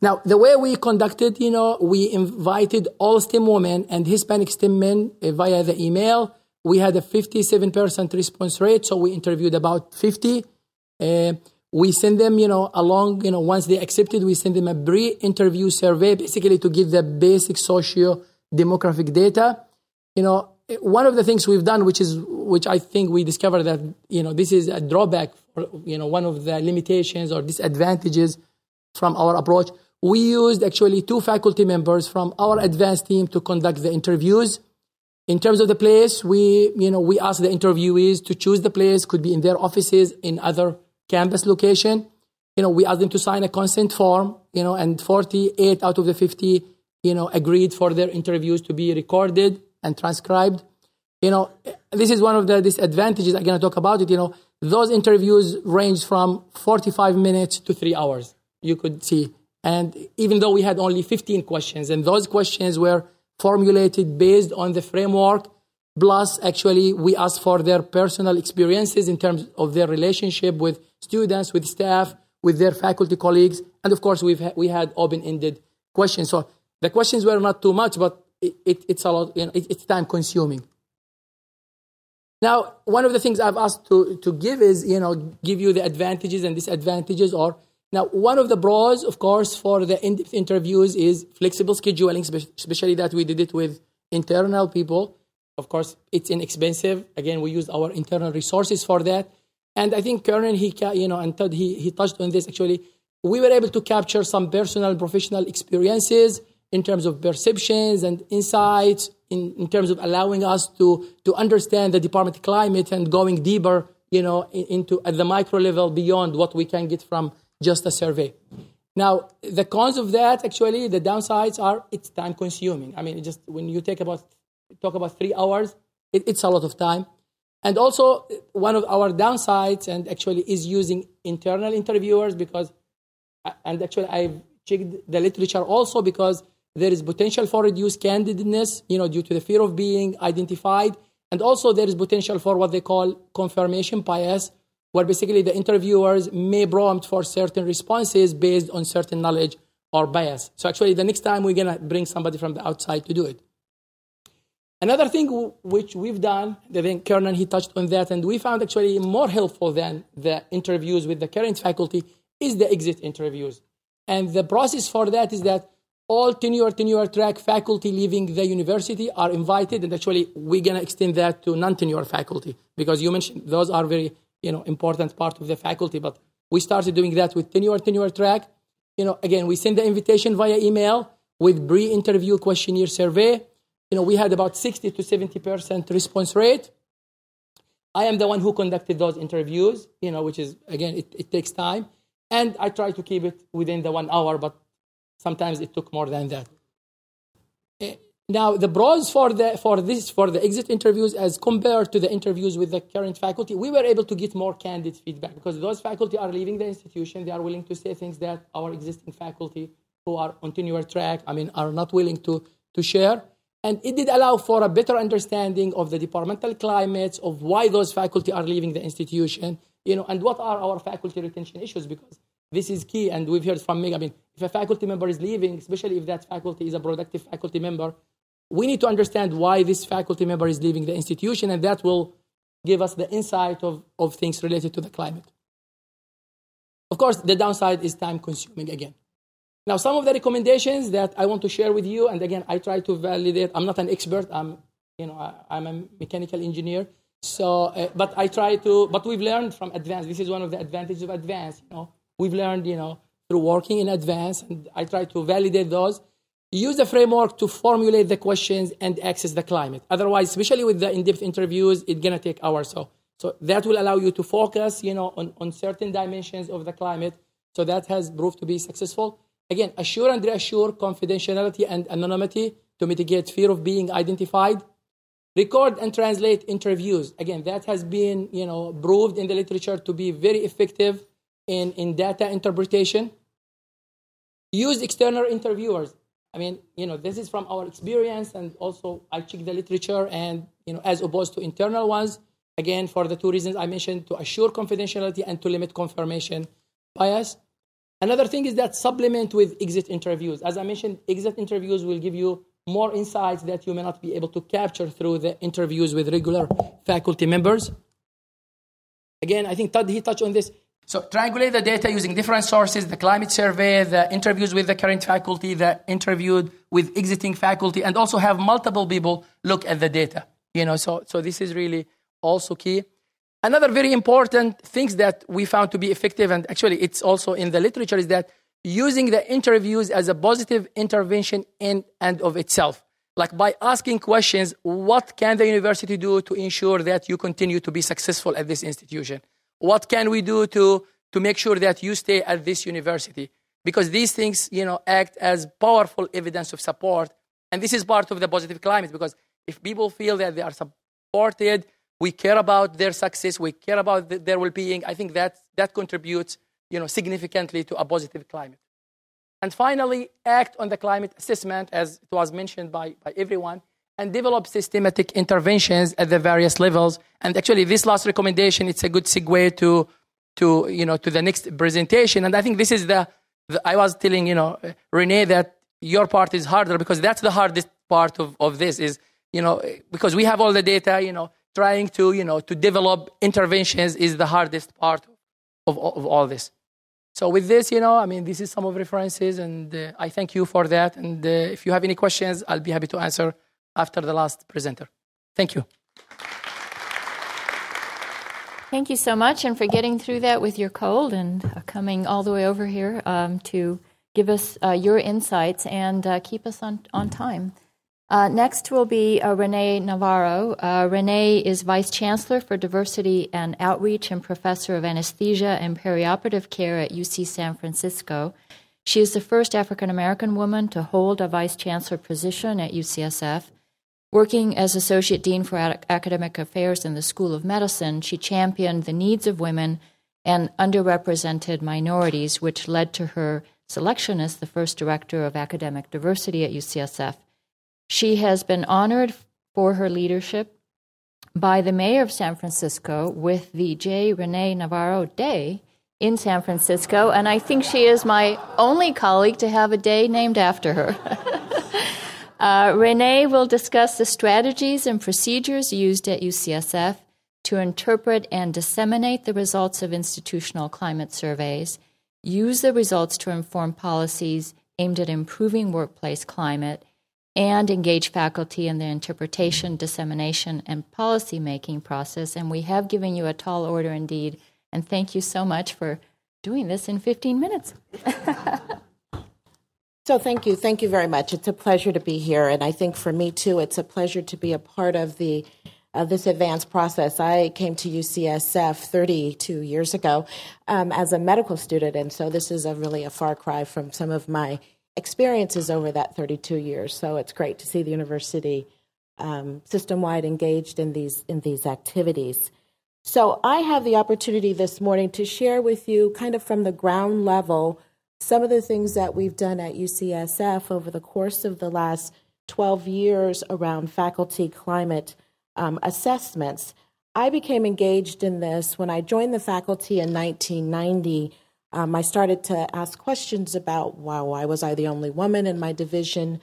Now, the way we conducted, you know, we invited all STEM women and Hispanic STEM men via the email. We had a 57% response rate, so we interviewed about 50. We send them, you know, along, you know, once they accepted, we send them a pre-interview survey, basically to give the basic socio-demographic data. You know, one of the things we've done, which I think we discovered that, you know, this is a drawback, or, you know, one of the limitations or disadvantages from our approach. We used actually 2 faculty members from our ADVANCE team to conduct the interviews. In terms of the place, we asked the interviewees to choose the place, could be in their offices, in other campus location. You know, we asked them to sign a consent form, you know, and 48 out of the 50, you know, agreed for their interviews to be recorded and transcribed. You know, this is one of the disadvantages. I'm going to talk about it. You know, those interviews range from 45 minutes to 3 hours, you could see. And even though we had only 15 questions, and those questions were formulated based on the framework, plus, actually, we asked for their personal experiences in terms of their relationship with students, with staff, with their faculty colleagues. And, of course, we had open-ended questions. So the questions were not too much, but it's a lot. You know, it's time-consuming. Now, one of the things I've asked to give is, you know, give you the advantages and disadvantages. Or now, one of the pros, of course, for the in-depth interviews is flexible scheduling, especially that we did it with internal people. Of course, it's inexpensive. Again, we used our internal resources for that. And I think Kiernan, and Todd, he touched on this, actually. We were able to capture some personal and professional experiences in terms of perceptions and insights, in terms of allowing us to understand the department climate and going deeper, you know, into at the micro level beyond what we can get from just a survey. Now, the cons of that, actually, the downsides are it's time-consuming. I mean, just when you talk about 3 hours, it's a lot of time. And also, one of our downsides and actually is using internal interviewers, because, and actually I've checked the literature also, because there is potential for reduced candidness, you know, due to the fear of being identified. And also there is potential for what they call confirmation bias, where basically the interviewers may prompt for certain responses based on certain knowledge or bias. So actually the next time we're going to bring somebody from the outside to do it. Another thing which we've done, I think Kiernan, he touched on that, and we found actually more helpful than the interviews with the current faculty is the exit interviews. And the process for that is that all tenure track faculty leaving the university are invited, and actually we're going to extend that to non-tenure faculty, because you mentioned those are very, you know, important part of the faculty, but we started doing that with tenure track. You know, again, we send the invitation via email with pre-interview questionnaire survey. you know, we had about 60 to 70% response rate. I am the one who conducted those interviews, you know, which is, again, it takes time. And I try to keep it within the 1 hour, but sometimes it took more than that. Now, the bronze for the exit interviews as compared to the interviews with the current faculty, we were able to get more candid feedback because those faculty are leaving the institution. They are willing to say things that our existing faculty who are on tenure track, I mean, are not willing to share. And it did allow for a better understanding of the departmental climates, of why those faculty are leaving the institution, you know, and what are our faculty retention issues, because this is key. And we've heard from Meg, I mean, if a faculty member is leaving, especially if that faculty is a productive faculty member, we need to understand why this faculty member is leaving the institution, and that will give us the insight of things related to the climate. Of course, the downside is time-consuming again. Now, some of the recommendations that I want to share with you, and again, I try to validate. I'm not an expert. I'm a mechanical engineer. So, but I try to. But we've learned from ADVANCE. This is one of the advantages of ADVANCE. You know, we've learned, you know, through working in ADVANCE, and I try to validate those. Use the framework to formulate the questions and access the climate. Otherwise, especially with the in-depth interviews, it's gonna take hours. So that will allow you to focus, you know, on certain dimensions of the climate. So that has proved to be successful. Again, assure and reassure confidentiality and anonymity to mitigate fear of being identified. Record and translate interviews. Again, that has been, you know, proved in the literature to be very effective in data interpretation. Use external interviewers. I mean, you know, this is from our experience, and also I check the literature and, you know, as opposed to internal ones. Again, for the two reasons I mentioned, to assure confidentiality and to limit confirmation bias. Another thing is that supplement with exit interviews. As I mentioned, exit interviews will give you more insights that you may not be able to capture through the interviews with regular faculty members. Again, I think Todd, he touched on this. So triangulate the data using different sources, the climate survey, the interviews with the current faculty, the interviewed with exiting faculty, and also have multiple people look at the data. You know, so this is really also key. Another very important thing that we found to be effective, and actually it's also in the literature, is that using the interviews as a positive intervention in and of itself. Like by asking questions, what can the university do to ensure that you continue to be successful at this institution? What can we do to make sure that you stay at this university? Because these things, you know, act as powerful evidence of support. And this is part of the positive climate, because if people feel that they are supported, we care about their success, we care about their well-being, I think that contributes, you know, significantly to a positive climate. And finally, act on the climate assessment, as it was mentioned by everyone, and develop systematic interventions at the various levels. And actually, this last recommendation, it's a good segue to you know, to the next presentation. And I think this is the I was telling, you know, Renée, that your part is harder, because that's the hardest part of this is, you know, because we have all the data, you know, trying to, you know, to develop interventions is the hardest part of all this. So with this, you know, I mean, this is some of references, and I thank you for that. And if you have any questions, I'll be happy to answer after the last presenter. Thank you. Thank you so much, and for getting through that with your cold and coming all the way over here to give us your insights and keep us on time. Next will be Renée Navarro. Renée is Vice Chancellor for Diversity and Outreach and Professor of Anesthesia and Perioperative Care at UC San Francisco. She is the first African-American woman to hold a Vice Chancellor position at UCSF. Working as Associate Dean for Academic Affairs in the School of Medicine, she championed the needs of women and underrepresented minorities, which led to her selection as the first Director of Academic Diversity at UCSF. She has been honored for her leadership by the mayor of San Francisco with the J. Renée Navarro Day in San Francisco, and I think she is my only colleague to have a day named after her. Renée will discuss the strategies and procedures used at UCSF to interpret and disseminate the results of institutional climate surveys, use the results to inform policies aimed at improving workplace climate, and engage faculty in the interpretation, dissemination, and policy-making process. And we have given you a tall order indeed. And thank you so much for doing this in 15 minutes. So thank you very much. It's a pleasure to be here, and I think for me too, it's a pleasure to be a part of the this ADVANCE process. I came to UCSF 32 years ago as a medical student, and so this is really a far cry from some of my experiences over that 32 years. So it's great to see the university system-wide engaged in these activities. So I have the opportunity this morning to share with you, kind of from the ground level, some of the things that we've done at UCSF over the course of the last 12 years around faculty climate assessments. I became engaged in this when I joined the faculty in 1990. I started to ask questions about, wow, why was I the only woman in my division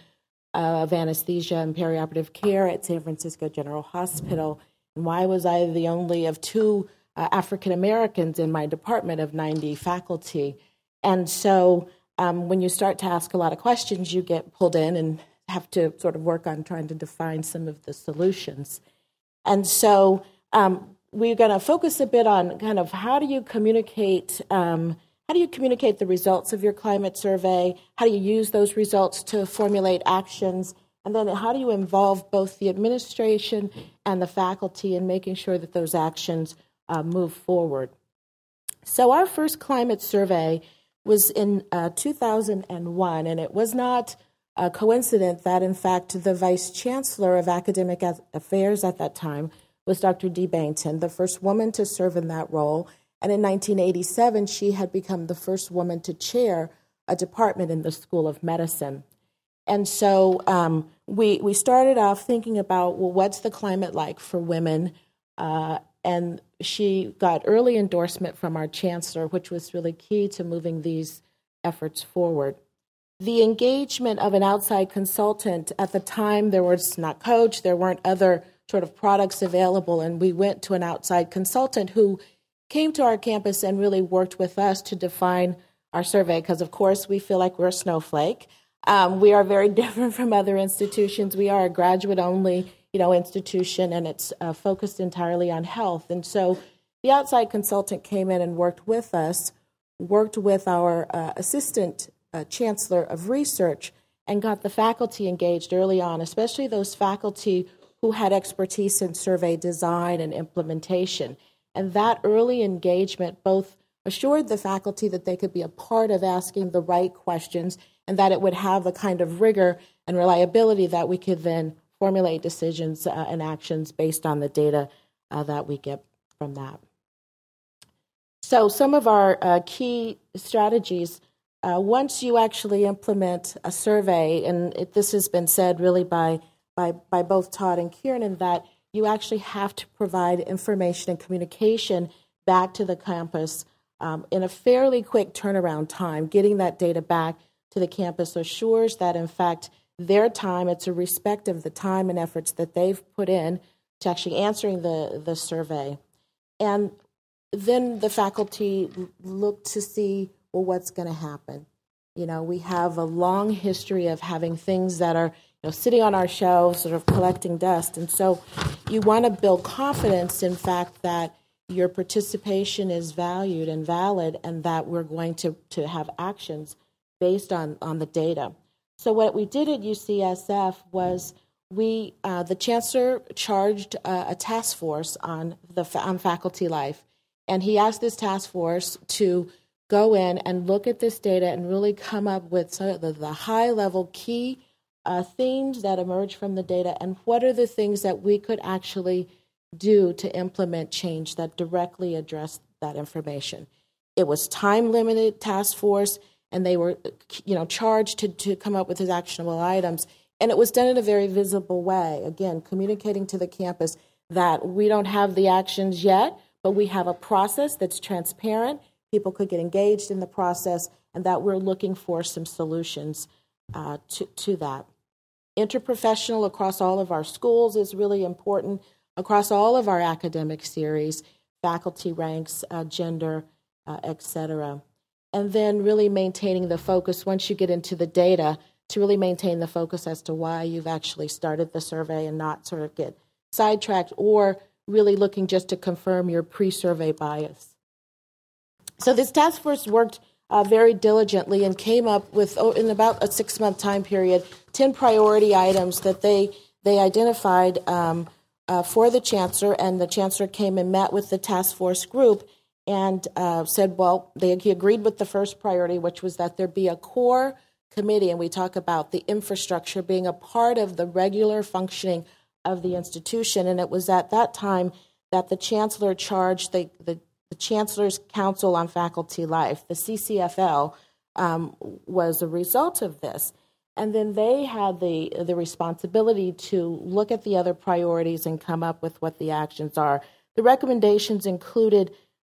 of anesthesia and perioperative care at San Francisco General Hospital? And why was I the only of two African Americans in my department of 90 faculty? And so when you start to ask a lot of questions, you get pulled in and have to sort of work on trying to define some of the solutions. And so we're going to focus a bit on kind of how do you communicate the results of your climate survey, how do you use those results to formulate actions, and then how do you involve both the administration and the faculty in making sure that those actions move forward. So our first climate survey was in 2001, and it was not a coincidence that, in fact, the Vice Chancellor of Academic Affairs at that time was Dr. Dee Bainton, the first woman to serve in that role. And in 1987, she had become the first woman to chair a department in the School of Medicine. And so we started off thinking about, well, what's the climate like for women? And she got early endorsement from our chancellor, which was really key to moving these efforts forward. The engagement of an outside consultant, at the time there was not COACHE, there weren't other sort of products available, and we went to an outside consultant who came to our campus and really worked with us to define our survey, because of course we feel like we're a snowflake. We are very different from other institutions. We are a graduate-only, institution, and it's focused entirely on health. And so the outside consultant came in and worked with us, worked with our assistant chancellor of research, and got the faculty engaged early on, especially those faculty who had expertise in survey design and implementation. And that early engagement both assured the faculty that they could be a part of asking the right questions and that it would have the kind of rigor and reliability that we could then formulate decisions and actions based on the data that we get from that. So some of our key strategies, once you actually implement a survey, and this has been said really by both Todd and Kiernan, that you actually have to provide information and communication back to the campus in a fairly quick turnaround time. Getting that data back to the campus assures that, in fact, their time, it's a respect of the time and efforts that they've put in to actually answering the survey. And then the faculty look to see, well, what's going to happen? We have a long history of having things that are sitting on our shelves, sort of collecting dust. And so you want to build confidence, in fact, that your participation is valued and valid and that we're going to have actions based on the data. So what we did at UCSF was the chancellor charged a task force on faculty life, and he asked this task force to go in and look at this data and really come up with some of the high-level key themes that emerge from the data and what are the things that we could actually do to implement change that directly address that information. It was time-limited task force, and they were, charged to come up with these actionable items. And it was done in a very visible way, again, communicating to the campus that we don't have the actions yet, but we have a process that's transparent, people could get engaged in the process, and that we're looking for some solutions to that. Interprofessional across all of our schools is really important. Across all of our academic series, faculty ranks, gender, et cetera. And then really maintaining the focus once you get into the data to really maintain the focus as to why you've actually started the survey and not sort of get sidetracked or really looking just to confirm your pre-survey bias. So this task force worked very diligently and came up with, in about a 6-month time period, 10 priority items that they identified for the chancellor, and the chancellor came and met with the task force group and said, well, he agreed with the first priority, which was that there be a core committee, and we talk about the infrastructure being a part of the regular functioning of the institution. And it was at that time that the chancellor charged the Chancellor's Council on Faculty Life, the CCFL, was a result of this. And then they had the responsibility to look at the other priorities and come up with what the actions are. The recommendations included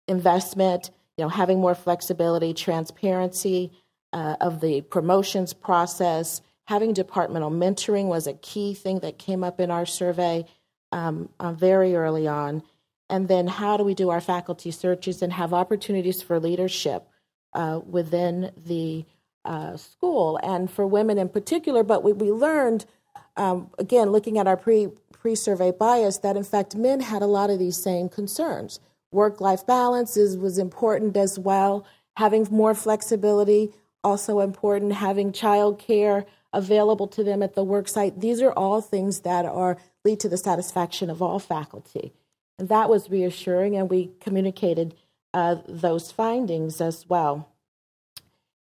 investment, having more flexibility, transparency of the promotions process, having departmental mentoring was a key thing that came up in our survey very early on. And then how do we do our faculty searches and have opportunities for leadership within the school, and for women in particular. But we learned, again, looking at our pre-survey bias, that in fact men had a lot of these same concerns. Work-life balance was important as well. Having more flexibility, also important. Having childcare available to them at the work site. These are all things that lead to the satisfaction of all faculty. And that was reassuring, and we communicated those findings as well.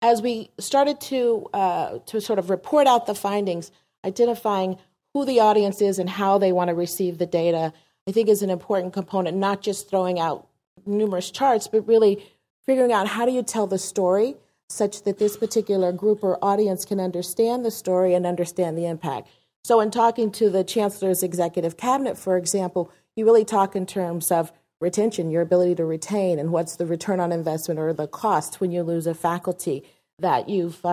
As we started to sort of report out the findings, identifying who the audience is and how they want to receive the data, I think is an important component, not just throwing out numerous charts, but really figuring out how do you tell the story such that this particular group or audience can understand the story and understand the impact. So in talking to the chancellor's executive cabinet, for example, you really talk in terms of retention, your ability to retain, and what's the return on investment or the cost when you lose a faculty that you've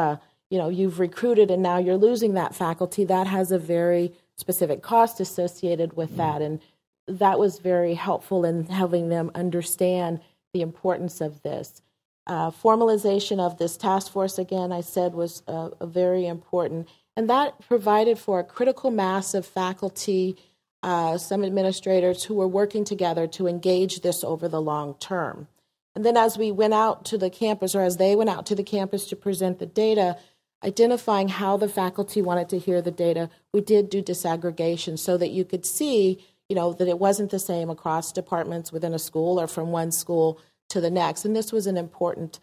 recruited and now you're losing that faculty. That has a very specific cost associated with that, and that was very helpful in helping them understand the importance of this. Formalization of this task force, again, I said was very important, and that provided for a critical mass of faculty, some administrators who were working together to engage this over the long term. And then as we went out to the campus, or as they went out to the campus to present the data, identifying how the faculty wanted to hear the data, we did do disaggregation so that you could see, that it wasn't the same across departments within a school or from one school to the next. And this was an important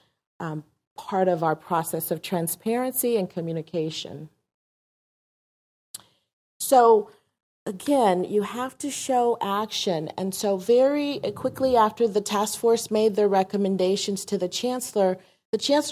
part of our process of transparency and communication. So, again, you have to show action. And so very quickly after the task force made their recommendations to the chancellor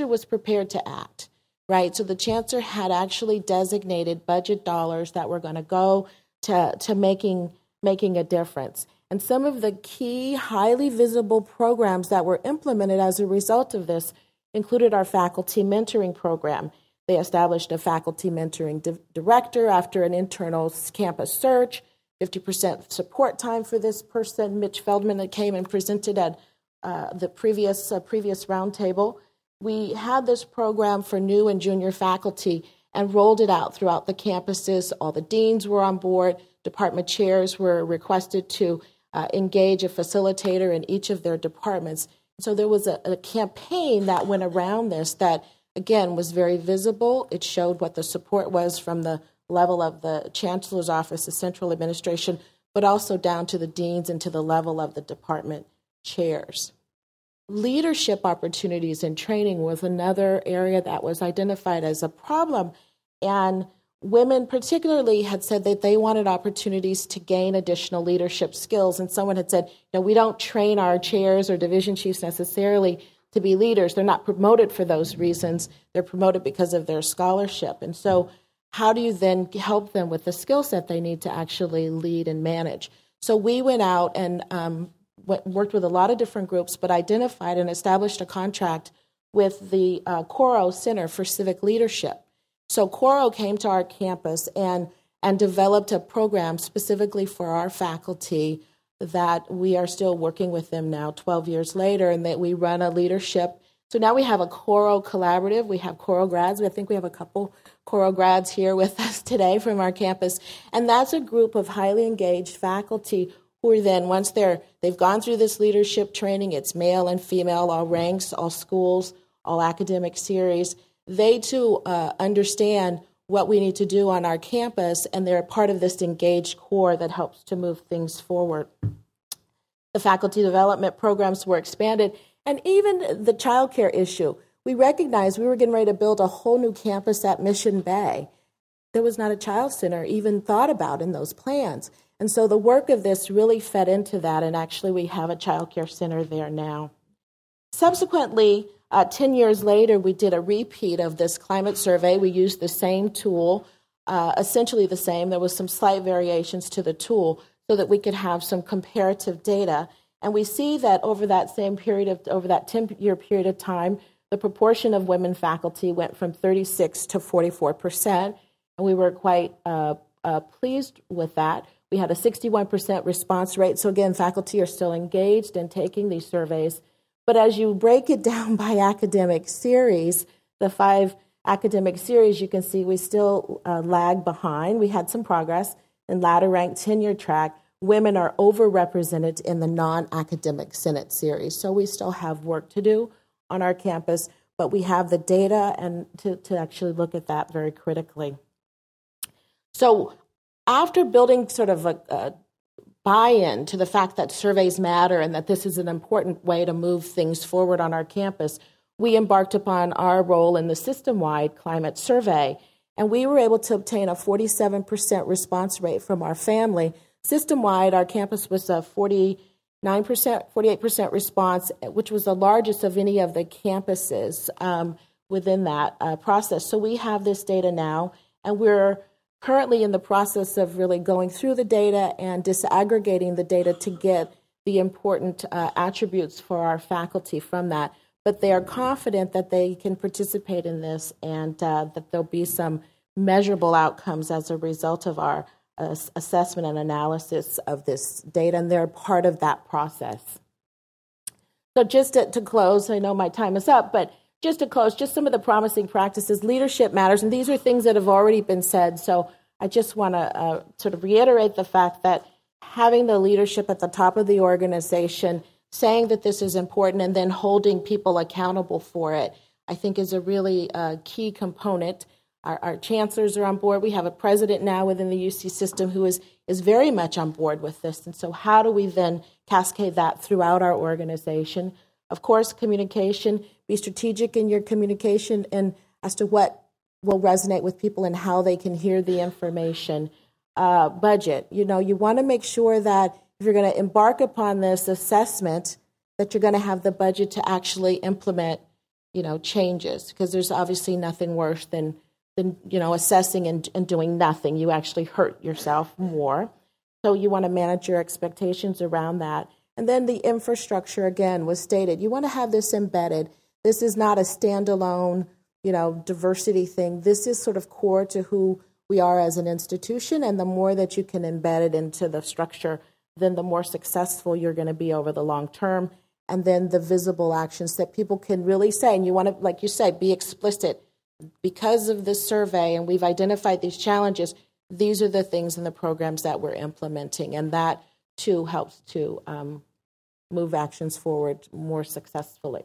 was prepared to act, right? So the chancellor had actually designated budget dollars that were going to go to making a difference. And some of the key, highly visible programs that were implemented as a result of this included our faculty mentoring program. They established a faculty mentoring director after an internal campus search, 50% support time for this person. Mitch Feldman came and presented at the previous roundtable. We had this program for new and junior faculty and rolled it out throughout the campuses. All the deans were on board. Department chairs were requested to engage a facilitator in each of their departments. So there was a campaign that went around this that, again, was very visible. It showed what the support was from the level of the chancellor's office, the central administration, but also down to the deans and to the level of the department chairs. Leadership opportunities and training was another area that was identified as a problem. And women particularly had said that they wanted opportunities to gain additional leadership skills. And someone had said, we don't train our chairs or division chiefs necessarily to be leaders. They're not promoted for those reasons. They're promoted because of their scholarship. And so how do you then help them with the skill set they need to actually lead and manage? So we went out and worked with a lot of different groups, but identified and established a contract with the CORO Center for Civic Leadership. So CORO came to our campus and developed a program specifically for our faculty that we are still working with them now 12 years later, and that we run a leadership. So now we have a CORO collaborative. We have CORO grads. I think we have a couple CORO grads here with us today from our campus. And that's a group of highly engaged faculty who are then, once they've gone through this leadership training, it's male and female, all ranks, all schools, all academic series, they too understand what we need to do on our campus, and they're a part of this engaged core that helps to move things forward. The faculty development programs were expanded, and even the childcare issue. We recognized we were getting ready to build a whole new campus at Mission Bay. There was not a child center even thought about in those plans. And so the work of this really fed into that, and actually we have a child care center there now. Subsequently, 10 years later, we did a repeat of this climate survey. We used the same tool, essentially the same. There was some slight variations to the tool so that we could have some comparative data. And we see that over that same period of, over that 10-year period of time, the proportion of women faculty went from 36 to 44%, and we were quite pleased with that. We had a 61% response rate. So again, faculty are still engaged in taking these surveys. But as you break it down by academic series, the 5 academic series, you can see we still lag behind. We had some progress in ladder-ranked tenure track. Women are overrepresented in the non-academic Senate series. So we still have work to do on our campus, but we have the data and to actually look at that very critically. So after building sort of a buy-in to the fact that surveys matter and that this is an important way to move things forward on our campus, we embarked upon our role in the system-wide climate survey, and we were able to obtain a 47% response rate from our family. System-wide, our campus was a 48% response, which was the largest of any of the campuses within that process. So we have this data now, and we're currently in the process of really going through the data and disaggregating the data to get the important attributes for our faculty from that. But they are confident that they can participate in this and that there'll be some measurable outcomes as a result of our assessment and analysis of this data, and they're part of that process. So just to close, I know my time is up, but just to close, just some of the promising practices. Leadership matters, and these are things that have already been said, so I just want to sort of reiterate the fact that having the leadership at the top of the organization, saying that this is important, and then holding people accountable for it, I think is a really key component. Our chancellors are on board. We have a president now within the UC system who is very much on board with this. And so how do we then cascade that throughout our organization? Of course, communication. Be strategic in your communication and as to what will resonate with people and how they can hear the information. Budget. You know, you want to make sure that if you're going to embark upon this assessment, that you're going to have the budget to actually implement, you know, changes, because there's obviously nothing worse than you know, assessing and doing nothing. You actually hurt yourself more. So you want to manage your expectations around that. And then the infrastructure, again, was stated. You want to have this embedded. This is not a standalone, you know, diversity thing. This is sort of core to who we are as an institution, and the more that you can embed it into the structure, then the more successful you're going to be over the long term. And then the visible actions that people can really say. And you want to, like you said, be explicit. Because of this survey and we've identified these challenges, these are the things in the programs that we're implementing, and that too helps to move actions forward more successfully.